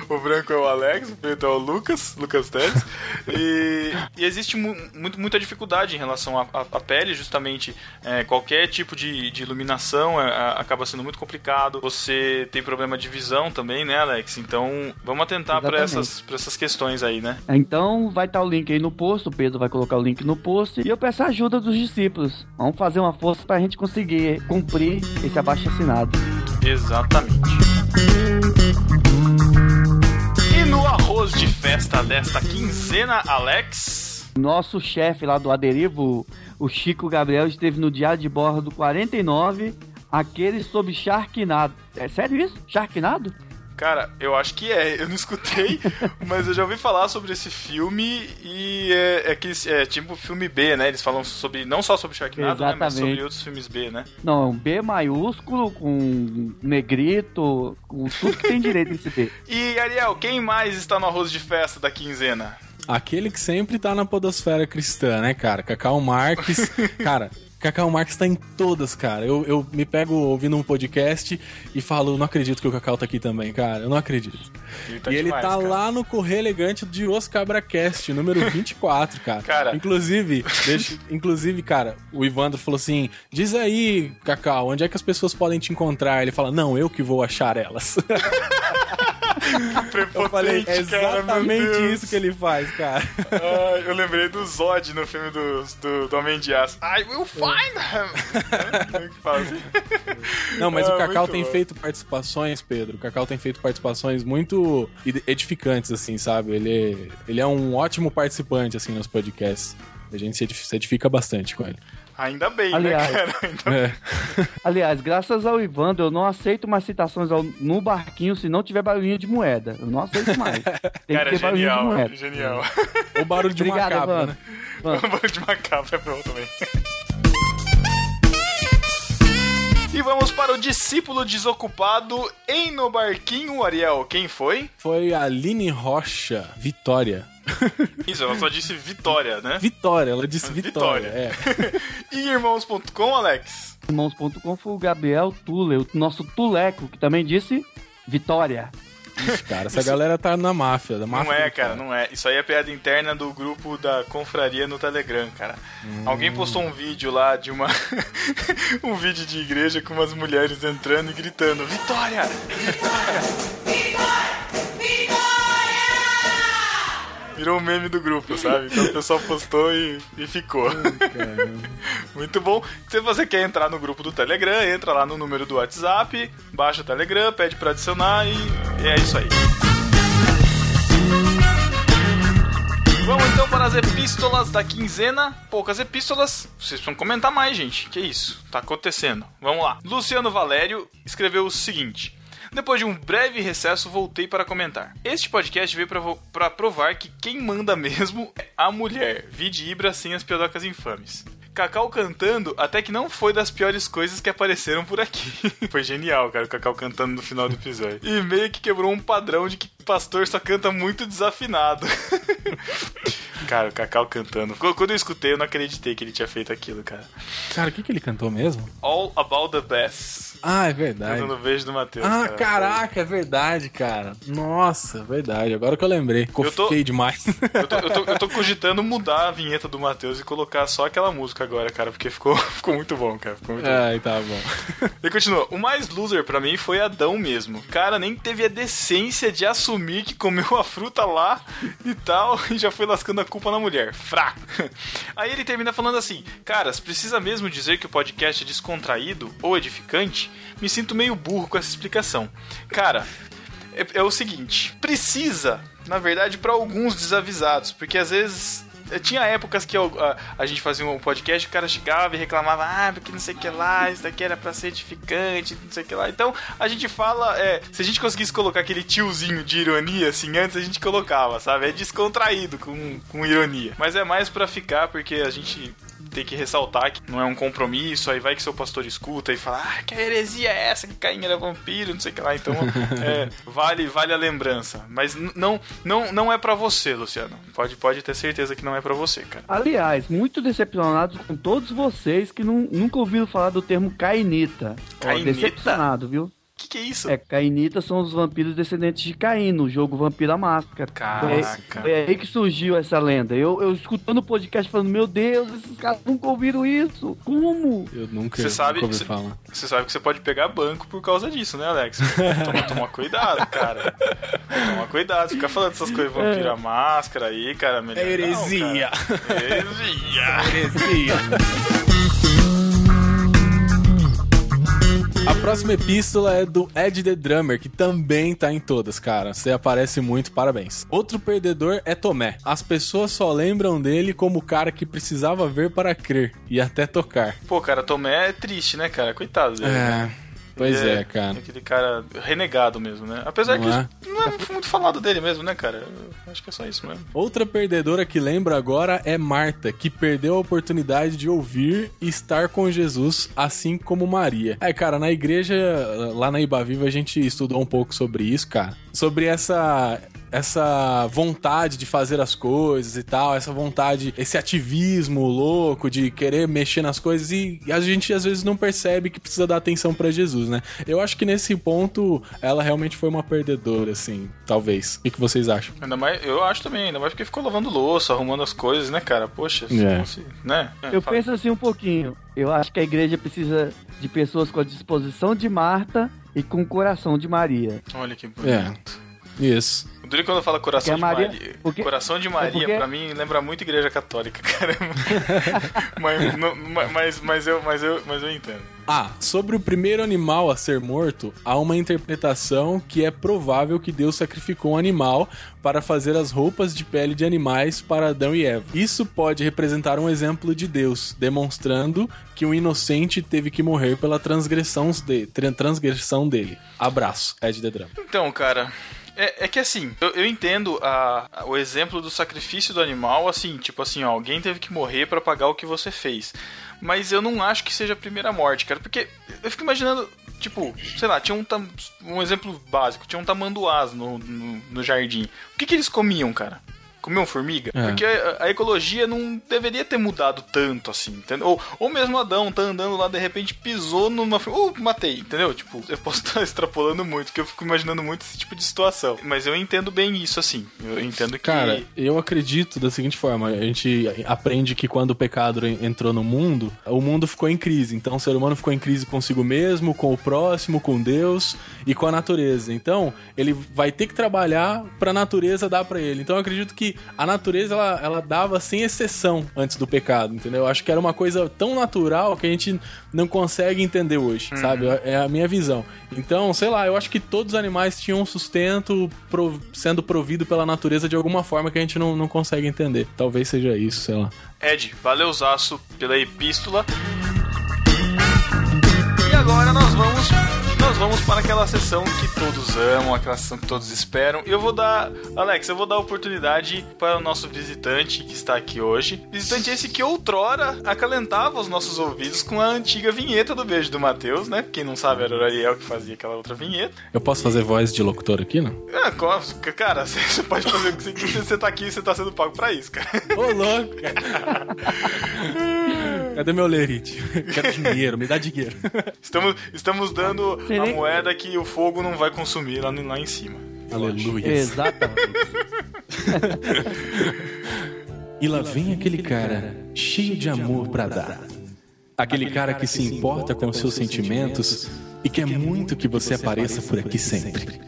o, o branco é o Alex, o preto é o Lucas, Lucas Teles. E, e existe mu, muito, muita dificuldade em relação à pele, justamente é, qualquer tipo de, de iluminação é, a, acaba sendo muito complicado. Você tem problema de visão também, né, Alex? Então, vamos atentar para essas, essas questões aí, né? Então, vai estar o link aí no post, o Pedro vai colocar o link no post, e eu peço a ajuda dos discípulos. Vamos fazer uma força para a gente conseguir cumprir esse abaixo-assinado. Exatamente. E no arroz de festa desta quinzena, Alex? Nosso chefe lá do Aderivo, o Chico Gabriel, esteve no Diário de Bordo quarenta e nove, aquele sobre Sharknado. É sério isso? Sharknado? Cara, eu acho que é, eu não escutei, mas eu já ouvi falar sobre esse filme e é, é, que, é tipo filme B, né? Eles falam sobre, não só sobre Sharknado, né, mas sobre outros filmes B, né? Não, B maiúsculo, com negrito, com tudo que tem direito nesse B. E, Ariel, quem mais está no arroz de festa da quinzena? Aquele que sempre tá na podosfera cristã, né, cara? Cacau Marques, cara... Cacau Marques tá em todas, cara. Eu, eu me pego ouvindo um podcast e falo, não acredito que o Cacau tá aqui também, cara. Eu não acredito. Ele tá e ele demais, tá cara. Lá no Correio Elegante de Os Cabracast, número vinte e quatro, cara. cara. Inclusive, deixa, inclusive, cara, o Ivandro falou assim, diz aí, Cacau, onde é que as pessoas podem te encontrar? Ele fala, não, eu que vou achar elas. Eu falei, é exatamente cara, isso que ele faz, cara. Ah, eu lembrei do Zod no filme do, do, do Homem de Aço. I will find them! Não, mas ah, o Cacau tem bom. feito participações, Pedro. O Cacau tem feito participações muito edificantes, assim, sabe? Ele, ele é um ótimo participante, assim, nos podcasts. A gente se edifica bastante com ele. Ainda bem, aliás, né, cara? Então... é. Aliás, graças ao Ivandro, eu não aceito mais citações ao, no barquinho se não tiver barulhinho de moeda. Eu não aceito mais. Tem cara, que ter genial, barulhinho de moeda. Genial. Ou barulho de Obrigado, macabro, Ivandro. Né? O barulho de macabro é bom também. E vamos para o discípulo desocupado em No Barquinho, Ariel. Quem foi? Foi a Aline Rocha, Vitória. Isso, ela só disse Vitória, né? Vitória, ela disse Vitória. Vitória. É. E Irmãos ponto com, Alex? Irmãos ponto com foi o Gabriel Tule, o nosso Tuleco, que também disse Vitória. Isso, cara, essa Isso... galera tá na máfia, da máfia. Não é, cara, não é. Isso aí é piada interna do grupo da confraria no Telegram, cara. Hum. Alguém postou um vídeo lá de uma... um vídeo de igreja com umas mulheres entrando e gritando Vitória! Vitória! Vitória! Vitória! Virou um meme do grupo, sabe? Então o pessoal postou e, e ficou. Oh, muito bom. Se você quer entrar no grupo do Telegram, entra lá no número do WhatsApp, baixa o Telegram, pede pra adicionar e é isso aí. Vamos então para as epístolas da quinzena. Poucas epístolas. Vocês precisam comentar mais, gente. Que isso? Tá acontecendo. Vamos lá. Luciano Valério escreveu o seguinte... Depois de um breve recesso, voltei para comentar. Este podcast veio para provar que quem manda mesmo é a mulher. Vide Ibra sem as piadocas infames. Cacau cantando até que não foi das piores coisas que apareceram por aqui. Foi genial, cara, o Cacau cantando no final do episódio. E meio que quebrou um padrão de que pastor só canta muito desafinado. Cara, o Cacau cantando. Quando eu escutei, eu não acreditei que ele tinha feito aquilo, cara. Cara, o que, que ele cantou mesmo? All About the Bass. Ah, é verdade. Cantando beijo do Matheus. Ah, cara. Caraca, é verdade, cara. Nossa, é verdade. Agora que eu lembrei. Ficou eu tô, feio demais. Eu tô, eu, tô, eu tô cogitando mudar a vinheta do Matheus e colocar só aquela música agora, cara, porque ficou, ficou muito bom, cara. Ficou muito Ai, bom. Tá bom. E continua. O mais loser pra mim foi Adão mesmo. Cara, nem teve a decência de assumir que comeu a fruta lá e tal, e já foi lascando a culpa na mulher, fraco. Aí ele termina falando assim, caras, precisa mesmo dizer que o podcast é descontraído ou edificante? Me sinto meio burro com essa explicação. Cara, é, é o seguinte, precisa, na verdade, para alguns desavisados, porque às vezes tinha épocas que eu, a, a gente fazia um podcast, o cara chegava e reclamava, ah, porque não sei o que lá, isso daqui era pra ser edificante, não sei o que lá. Então, a gente fala, é, se a gente conseguisse colocar aquele tiozinho de ironia, assim, antes a gente colocava, sabe? É descontraído com, com ironia. Mas é mais pra ficar, porque a gente... tem que ressaltar que não é um compromisso, aí vai que seu pastor escuta e fala, ah, que heresia é essa, que Caim era vampiro, não sei o que lá, então é, vale, vale a lembrança, mas não, não, não é pra você, Luciano, pode, pode ter certeza que não é pra você, cara. Aliás, muito decepcionado com todos vocês que não, nunca ouviram falar do termo Cainita, Cainita? Ó, decepcionado, viu? O que, que é isso? É, Cainita são os vampiros descendentes de Caim, no jogo Vampira Máscara. Caraca. É, é aí que surgiu essa lenda. Eu, eu escutando o podcast falando, meu Deus, esses caras nunca ouviram isso. Como? Eu nunca, você sabe, nunca ouvi cê, falar. Você sabe que você pode pegar banco por causa disso, né, Alex? Toma, toma cuidado, cara. Toma cuidado. Ficar falando essas coisas, Vampira é. Máscara aí, cara. Melhor é heresia. Não, cara. Heresia. Heresia. A próxima epístola é do Ed The Drummer, que também tá em todas, cara. Você aparece muito, parabéns. Outro perdedor é Tomé. As pessoas só lembram dele como o cara que precisava ver para crer e até tocar. Pô, cara, Tomé é triste, né, cara? Coitado dele. É... Pois é, é, cara. Aquele cara renegado mesmo, né? Apesar não que é. não é muito falado dele mesmo, né, cara? Eu acho que é só isso mesmo. Outra perdedora que lembra agora é Marta, que perdeu a oportunidade de ouvir e estar com Jesus, assim como Maria. É, cara, na igreja, lá na Ibaviva, a gente estudou um pouco sobre isso, cara. Sobre essa... essa vontade de fazer as coisas e tal, essa vontade, esse ativismo louco de querer mexer nas coisas, e a gente às vezes não percebe que precisa dar atenção pra Jesus, né? Eu acho que nesse ponto ela realmente foi uma perdedora, assim, talvez. O que vocês acham? Ainda mais, eu acho também, ainda mais porque ficou lavando louça, arrumando as coisas, né, cara? Poxa, é. se, né? É, eu fala. penso assim um pouquinho. Eu acho que a igreja precisa de pessoas com a disposição de Marta e com o coração de Maria. Olha que bonito. É. Isso. Duro quando eu falo coração de Maria. Maria porque... Coração de Maria, porque... pra mim, lembra muito igreja católica, cara. mas, não, mas, mas, eu, mas, eu, mas eu entendo. Ah, sobre o primeiro animal a ser morto, há uma interpretação que é provável que Deus sacrificou um animal para fazer as roupas de pele de animais para Adão e Eva. Isso pode representar um exemplo de Deus, demonstrando que um inocente teve que morrer pela transgressão, de... transgressão dele. Abraço, Ed The Drama. Então, cara... É, é que assim, eu, eu entendo a, a, o exemplo do sacrifício do animal, assim, tipo assim, ó, alguém teve que morrer pra pagar o que você fez. Mas eu não acho que seja a primeira morte, cara, porque eu fico imaginando, tipo, sei lá, tinha um, um exemplo básico, tinha um tamanduás no, no, no jardim. O que que eles comiam, cara? Comiam formiga? É. Porque a, a ecologia não deveria ter mudado tanto, assim, entendeu? Ou, ou mesmo Adão tá andando lá, de repente pisou numa formiga, uh, matei, entendeu? Tipo, eu posso estar extrapolando muito, porque eu fico imaginando muito esse tipo de situação. Mas eu entendo bem isso, assim. Eu entendo que... Cara, eu acredito da seguinte forma, a gente aprende que quando o pecado entrou no mundo, o mundo ficou em crise. Então, o ser humano ficou em crise consigo mesmo, com o próximo, com Deus e com a natureza. Então, ele vai ter que trabalhar pra natureza dar pra ele. Então, eu acredito que a natureza, ela, ela dava sem exceção antes do pecado, entendeu? Acho que era uma coisa tão natural que a gente não consegue entender hoje, uhum. sabe? É a minha visão. Então, sei lá, eu acho que todos os animais tinham um sustento prov... sendo provido pela natureza de alguma forma que a gente não, não consegue entender. Talvez seja isso, sei lá. Ed, valeuzaço pela epístola. E agora nós vamos... Nós vamos para aquela sessão que todos amam, aquela sessão que todos esperam. E eu vou dar, Alex, eu vou dar oportunidade para o nosso visitante que está aqui hoje. Visitante esse que outrora acalentava os nossos ouvidos com a antiga vinheta do Beijo do Matheus, né? Quem não sabe era o Ariel que fazia aquela outra vinheta. Eu posso fazer voz de locutor aqui, não? Ah, cara, você pode fazer o que você quiser. Você tá aqui e você tá sendo pago para isso, cara. Ô, louco! Cadê meu lerite? Quero dinheiro, me dá dinheiro. Estamos, estamos dando a moeda que o fogo não vai consumir lá, lá em cima. Aleluia. Exatamente. E lá vem aquele cara cheio de amor pra dar. Aquele cara que se importa com os seus sentimentos e quer muito que você apareça por aqui sempre.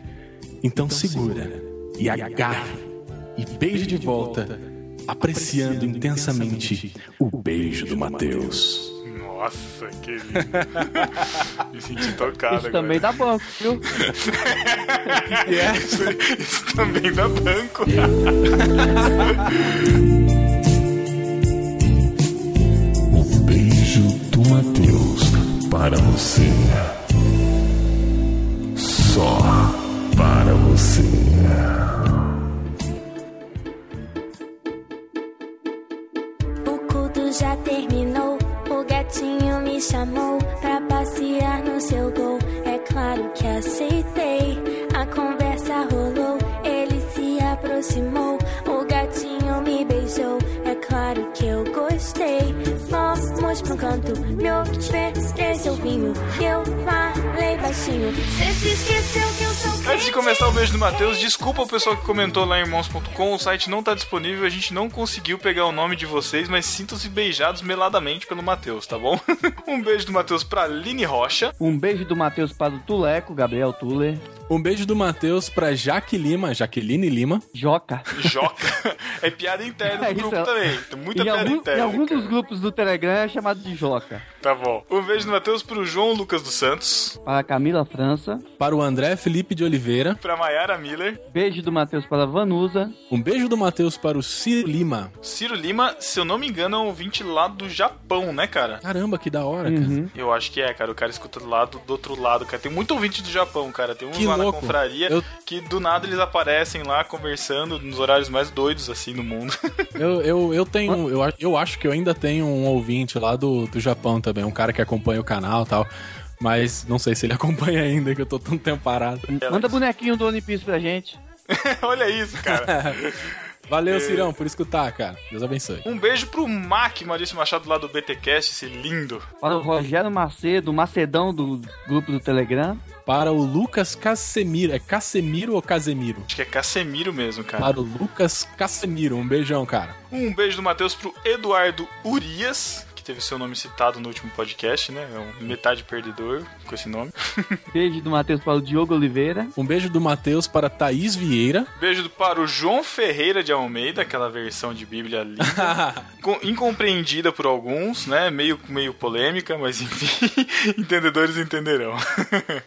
Então segura e agarre e beije de volta, apreciando intensamente o beijo do Matheus. Nossa, que lindo. Me senti tocado. Isso agora. Também dá banco, viu? isso, isso também dá banco. Matheus, para você, só para você. O culto já terminou, o gatinho me chamou pra passear no seu gol. É claro que aceitei, a conversa rolou, ele se aproximou, o gatinho me beijou. É claro que eu gostei. Fomos pra um canto, me ofereceu vinho, eu falei baixinho. Cê se esqueceu que eu sou. Antes de começar o beijo do Matheus, desculpa o pessoal que comentou lá em Irmãos ponto com. O site não tá disponível, a gente não conseguiu pegar o nome de vocês, mas sintam-se beijados meladamente pelo Matheus, tá bom? Um beijo do Matheus pra Aline Rocha. Um beijo do Matheus para o Tuleco, Gabriel Tuller. Um beijo do Matheus pra Jaque Lima, Jaqueline Lima. Joca. Joca. É piada interna do grupo também. Muita piada interna. Em alguns dos grupos do Telegram é chamado de Joca. Tá bom. Um beijo do Matheus pro João Lucas dos Santos. Para a Camila França. Para o André Felipe de Oliveira. Para a Mayara Miller. Beijo do Matheus para a Vanusa. Um beijo do Matheus para o Ciro Lima. Ciro Lima, se eu não me engano, é um ouvinte lá do Japão, né, cara? Caramba, que da hora, uhum. cara. Eu acho que é, cara. O cara escuta do lado do outro lado, cara. Tem muito ouvinte do Japão, cara. Tem uns que lá louco. Na confraria eu... que do nada eles aparecem lá conversando nos horários mais doidos, assim, no mundo. eu, eu, eu tenho... Eu, eu acho que eu ainda tenho um ouvinte lá do, do Japão também. Um cara que acompanha o canal e tal. Mas não sei se ele acompanha ainda, que eu tô tanto tempo parado. Manda bonequinho do One Piece pra gente. Olha isso, cara. Valeu, Cirão, por escutar, cara. Deus abençoe. Um beijo pro Mac, Maurício Machado, lá do B T Cast, esse lindo. Para o Rogério Macedo, Macedão do grupo do Telegram. Para o Lucas Casemiro. É Casemiro ou Casemiro? Acho que é Casemiro mesmo, cara. Para o Lucas Casemiro. Um beijão, cara. Um beijo do Matheus pro Eduardo Urias, teve seu nome citado no último podcast, né? É um metade perdedor com esse nome. Beijo do Matheus para o Diogo Oliveira. Um beijo do Matheus para a Thaís Vieira. Beijo para o João Ferreira de Almeida, aquela versão de Bíblia linda. Incompreendida por alguns, né? Meio, meio polêmica, mas enfim, entendedores entenderão.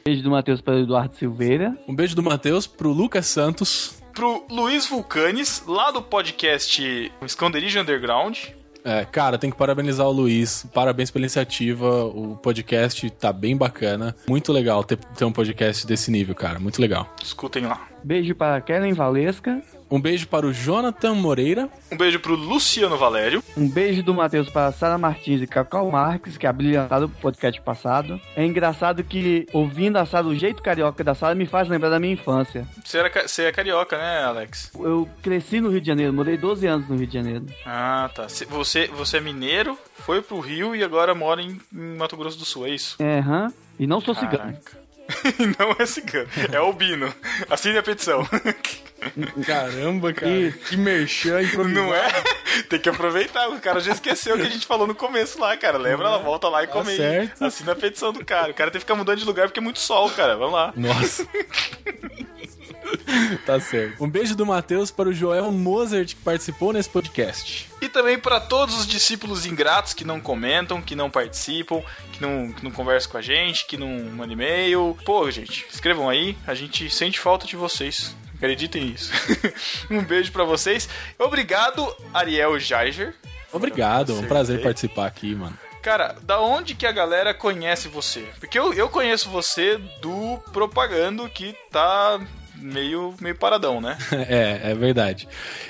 Beijo do Matheus para o Eduardo Silveira. Um beijo do Matheus para o Lucas Santos. Pro Luiz Vulcanes, lá do podcast Esconderijo Underground. É, cara, tem que parabenizar o Luiz, parabéns pela iniciativa, o podcast tá bem bacana, muito legal ter, ter um podcast desse nível, cara, muito legal. Escutem lá. Beijo para a Kellen Valesca. Um beijo para o Jonathan Moreira. Um beijo para o Luciano Valério. Um beijo do Matheus para a Sarah Martins e Cacau Marques, que abrilhantaram o podcast passado. É engraçado que, ouvindo a Sarah, o jeito carioca da Sarah me faz lembrar da minha infância. Você, era, você é carioca, né, Alex? Eu cresci no Rio de Janeiro, morei doze anos no Rio de Janeiro. Ah, tá. Você, você é mineiro, foi pro Rio e agora mora em, em Mato Grosso do Sul, é isso? É, aham. E não sou cigano. Caraca. Não é cigano, é albino. Assine a petição. Caramba, cara. Isso. Que merchan improvisado. Não é? Tem que aproveitar. O cara já esqueceu o que a gente falou no começo lá, cara. Lembra? Ela volta lá e come. Tá, assina a petição do cara. O cara tem que ficar mudando de lugar porque é muito sol, cara. Vamos lá. Nossa. Tá certo. Um beijo do Matheus para o Joel Mozart, que participou nesse podcast. E também para todos os discípulos ingratos que não comentam, que não participam, que não, que não conversam com a gente, que não mandam e-mail. Pô, gente, escrevam aí. A gente sente falta de vocês. Acreditem nisso. Um beijo pra vocês. Obrigado, Ariel Jaeger. Obrigado, é um prazer participar aqui, mano. Cara, da onde que a galera conhece você? Porque eu, eu conheço você do Propagando, que tá meio, meio paradão, né? É, é verdade.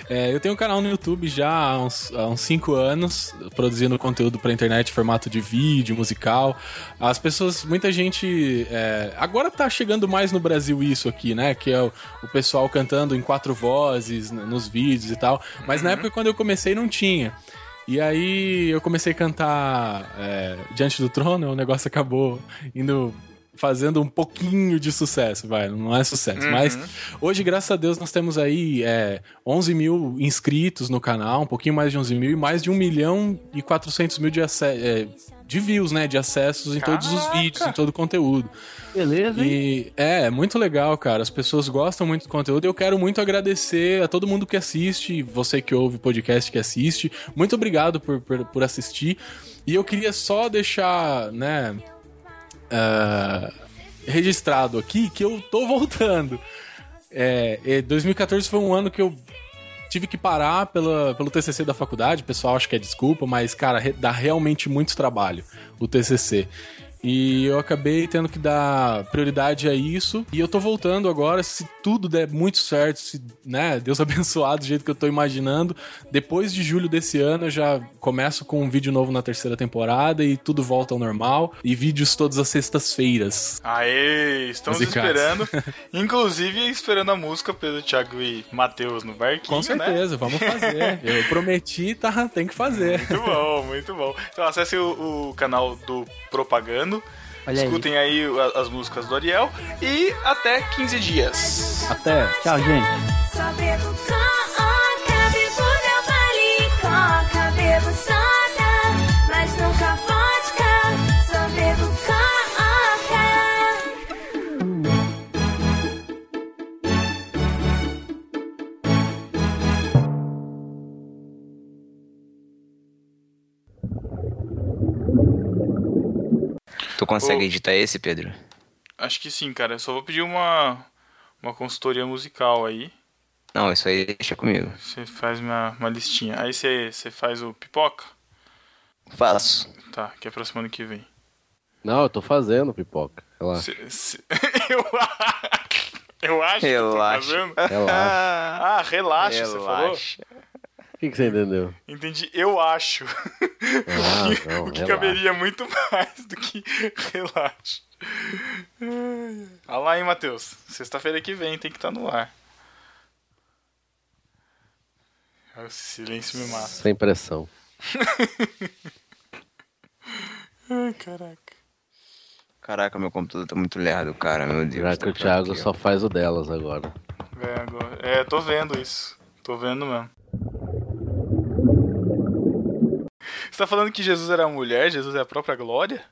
É, eu tenho um canal no YouTube já há uns, há uns cinco anos, produzindo conteúdo pra internet, formato de vídeo, musical. As pessoas, muita gente... É, agora tá chegando mais no Brasil isso aqui, né? Que é o, o pessoal cantando em quatro vozes nos vídeos e tal. Mas uhum. Na época, quando eu comecei, não tinha. E aí, eu comecei a cantar é, Diante do Trono, o negócio acabou indo... fazendo um pouquinho de sucesso, vai, não é sucesso, uhum. Mas hoje, graças a Deus, nós temos aí é, onze mil inscritos no canal, um pouquinho mais de onze mil e mais de um milhão e quatrocentos mil de, é, de views, né, de acessos em Caraca. Todos os vídeos, em todo o conteúdo. Beleza, hein? E é, muito legal, cara, as pessoas gostam muito do conteúdo e eu quero muito agradecer a todo mundo que assiste, você que ouve o podcast que assiste, muito obrigado por, por, por assistir e eu queria só deixar, né... Uh, registrado aqui que eu tô voltando. É, dois mil e quatorze foi um ano que eu tive que parar pela, pelo T C C da faculdade, o pessoal acha que é desculpa, mas, cara, dá realmente muito trabalho o T C C. E eu acabei tendo que dar prioridade a isso. E eu tô voltando agora, se tudo der muito certo, se, né, Deus abençoar do jeito que eu tô imaginando. Depois de julho desse ano, eu já começo com um vídeo novo na terceira temporada e tudo volta ao normal. E vídeos todas as sextas-feiras. Aê, estamos musicais. Esperando. Inclusive, esperando a música pelo Thiago e Matheus no Barquinho, com certeza, né? Vamos fazer. Eu prometi, tá, tem que fazer. Muito bom, muito bom. Então acesse o, o canal do Propaganda. Olha, escutem aí. aí as músicas do Ariel e até quinze dias. Até. Tchau, gente. Só bebo coca, bebo meu vale coca, bebo soda, mas nunca vodka. Só bebo coca. Tu consegue oh, editar esse, Pedro? Acho que sim, cara. Eu só vou pedir uma, uma consultoria musical aí. Não, isso aí deixa comigo. Você faz uma, uma listinha. Aí você, você faz o pipoca? Faço. Tá, que é pra semana que vem. Não, eu tô fazendo pipoca. Relaxa. Cê, cê... eu, eu acho relaxa. que eu tô fazendo. Relaxa. Ah, relaxa, relaxa. Você falou? O que, que você entendeu? Entendi, eu acho. Ah, o que, não, o que caberia muito mais do que relaxa. Olha lá, hein, Matheus. Sexta-feira que vem tem que estar no ar. O silêncio me mata. Sem pressão. Ai, caraca. Caraca, meu computador tá muito lerdo, cara. Meu Deus. Caraca, tá o Thiago aqui, só faz o delas agora. É, agora. É, tô vendo isso. Tô vendo mesmo. Você tá falando que Jesus era mulher? Jesus é a própria glória?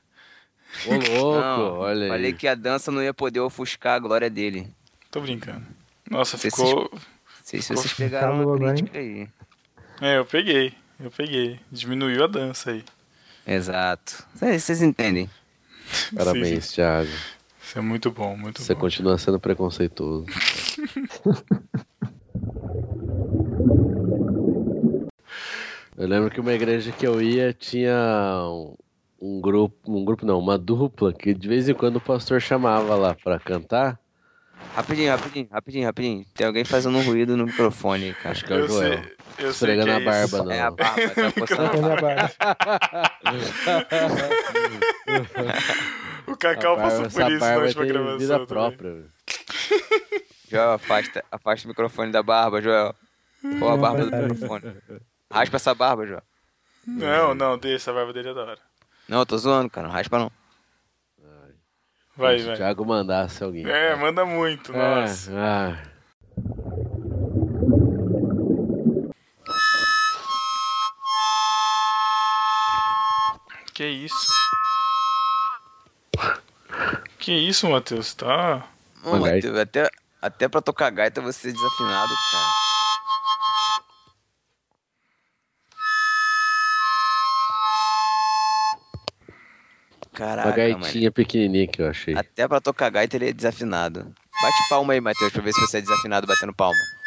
Ô, louco, não, olha aí. Falei que a dança não ia poder ofuscar a glória dele. Tô brincando. Nossa, se ficou... Se ficou... vocês pegaram uma crítica aí. É, eu peguei. Eu peguei. Diminuiu a dança aí. Exato. Vocês entendem. Parabéns, sim. Thiago. Isso é muito bom, muito Você bom. Você continua sendo preconceituoso. Eu lembro que uma igreja que eu ia tinha um, um grupo, um grupo não, uma dupla, que de vez em quando o pastor chamava lá pra cantar. Rapidinho, rapidinho, rapidinho, rapidinho. Tem alguém fazendo um ruído no microfone, cara. Acho que é o Joel. Eu sei que é isso. Barba, não. É a barba, tá coçando na barba. O Cacau barba, passou por isso na última gravação. Vida própria. Joel, afasta, afasta o microfone da barba, Joel. Ou a barba do microfone. Raspa essa barba, João. Não, não, deixa, a barba dele é da hora. Não, eu tô zoando, cara, não raspa não. Vai, vai. O Thiago mandasse alguém. É, cara. Manda muito, é, nossa. Ah. Que isso? Que isso, Matheus, tá? Ô, Matheus, até, até pra tocar gaita você é desafinado, cara. Caraca, uma gaitinha pequenininha que eu achei. Até pra tocar gaita ele é desafinado. Bate palma aí, Matheus, pra ver se você é desafinado batendo palma.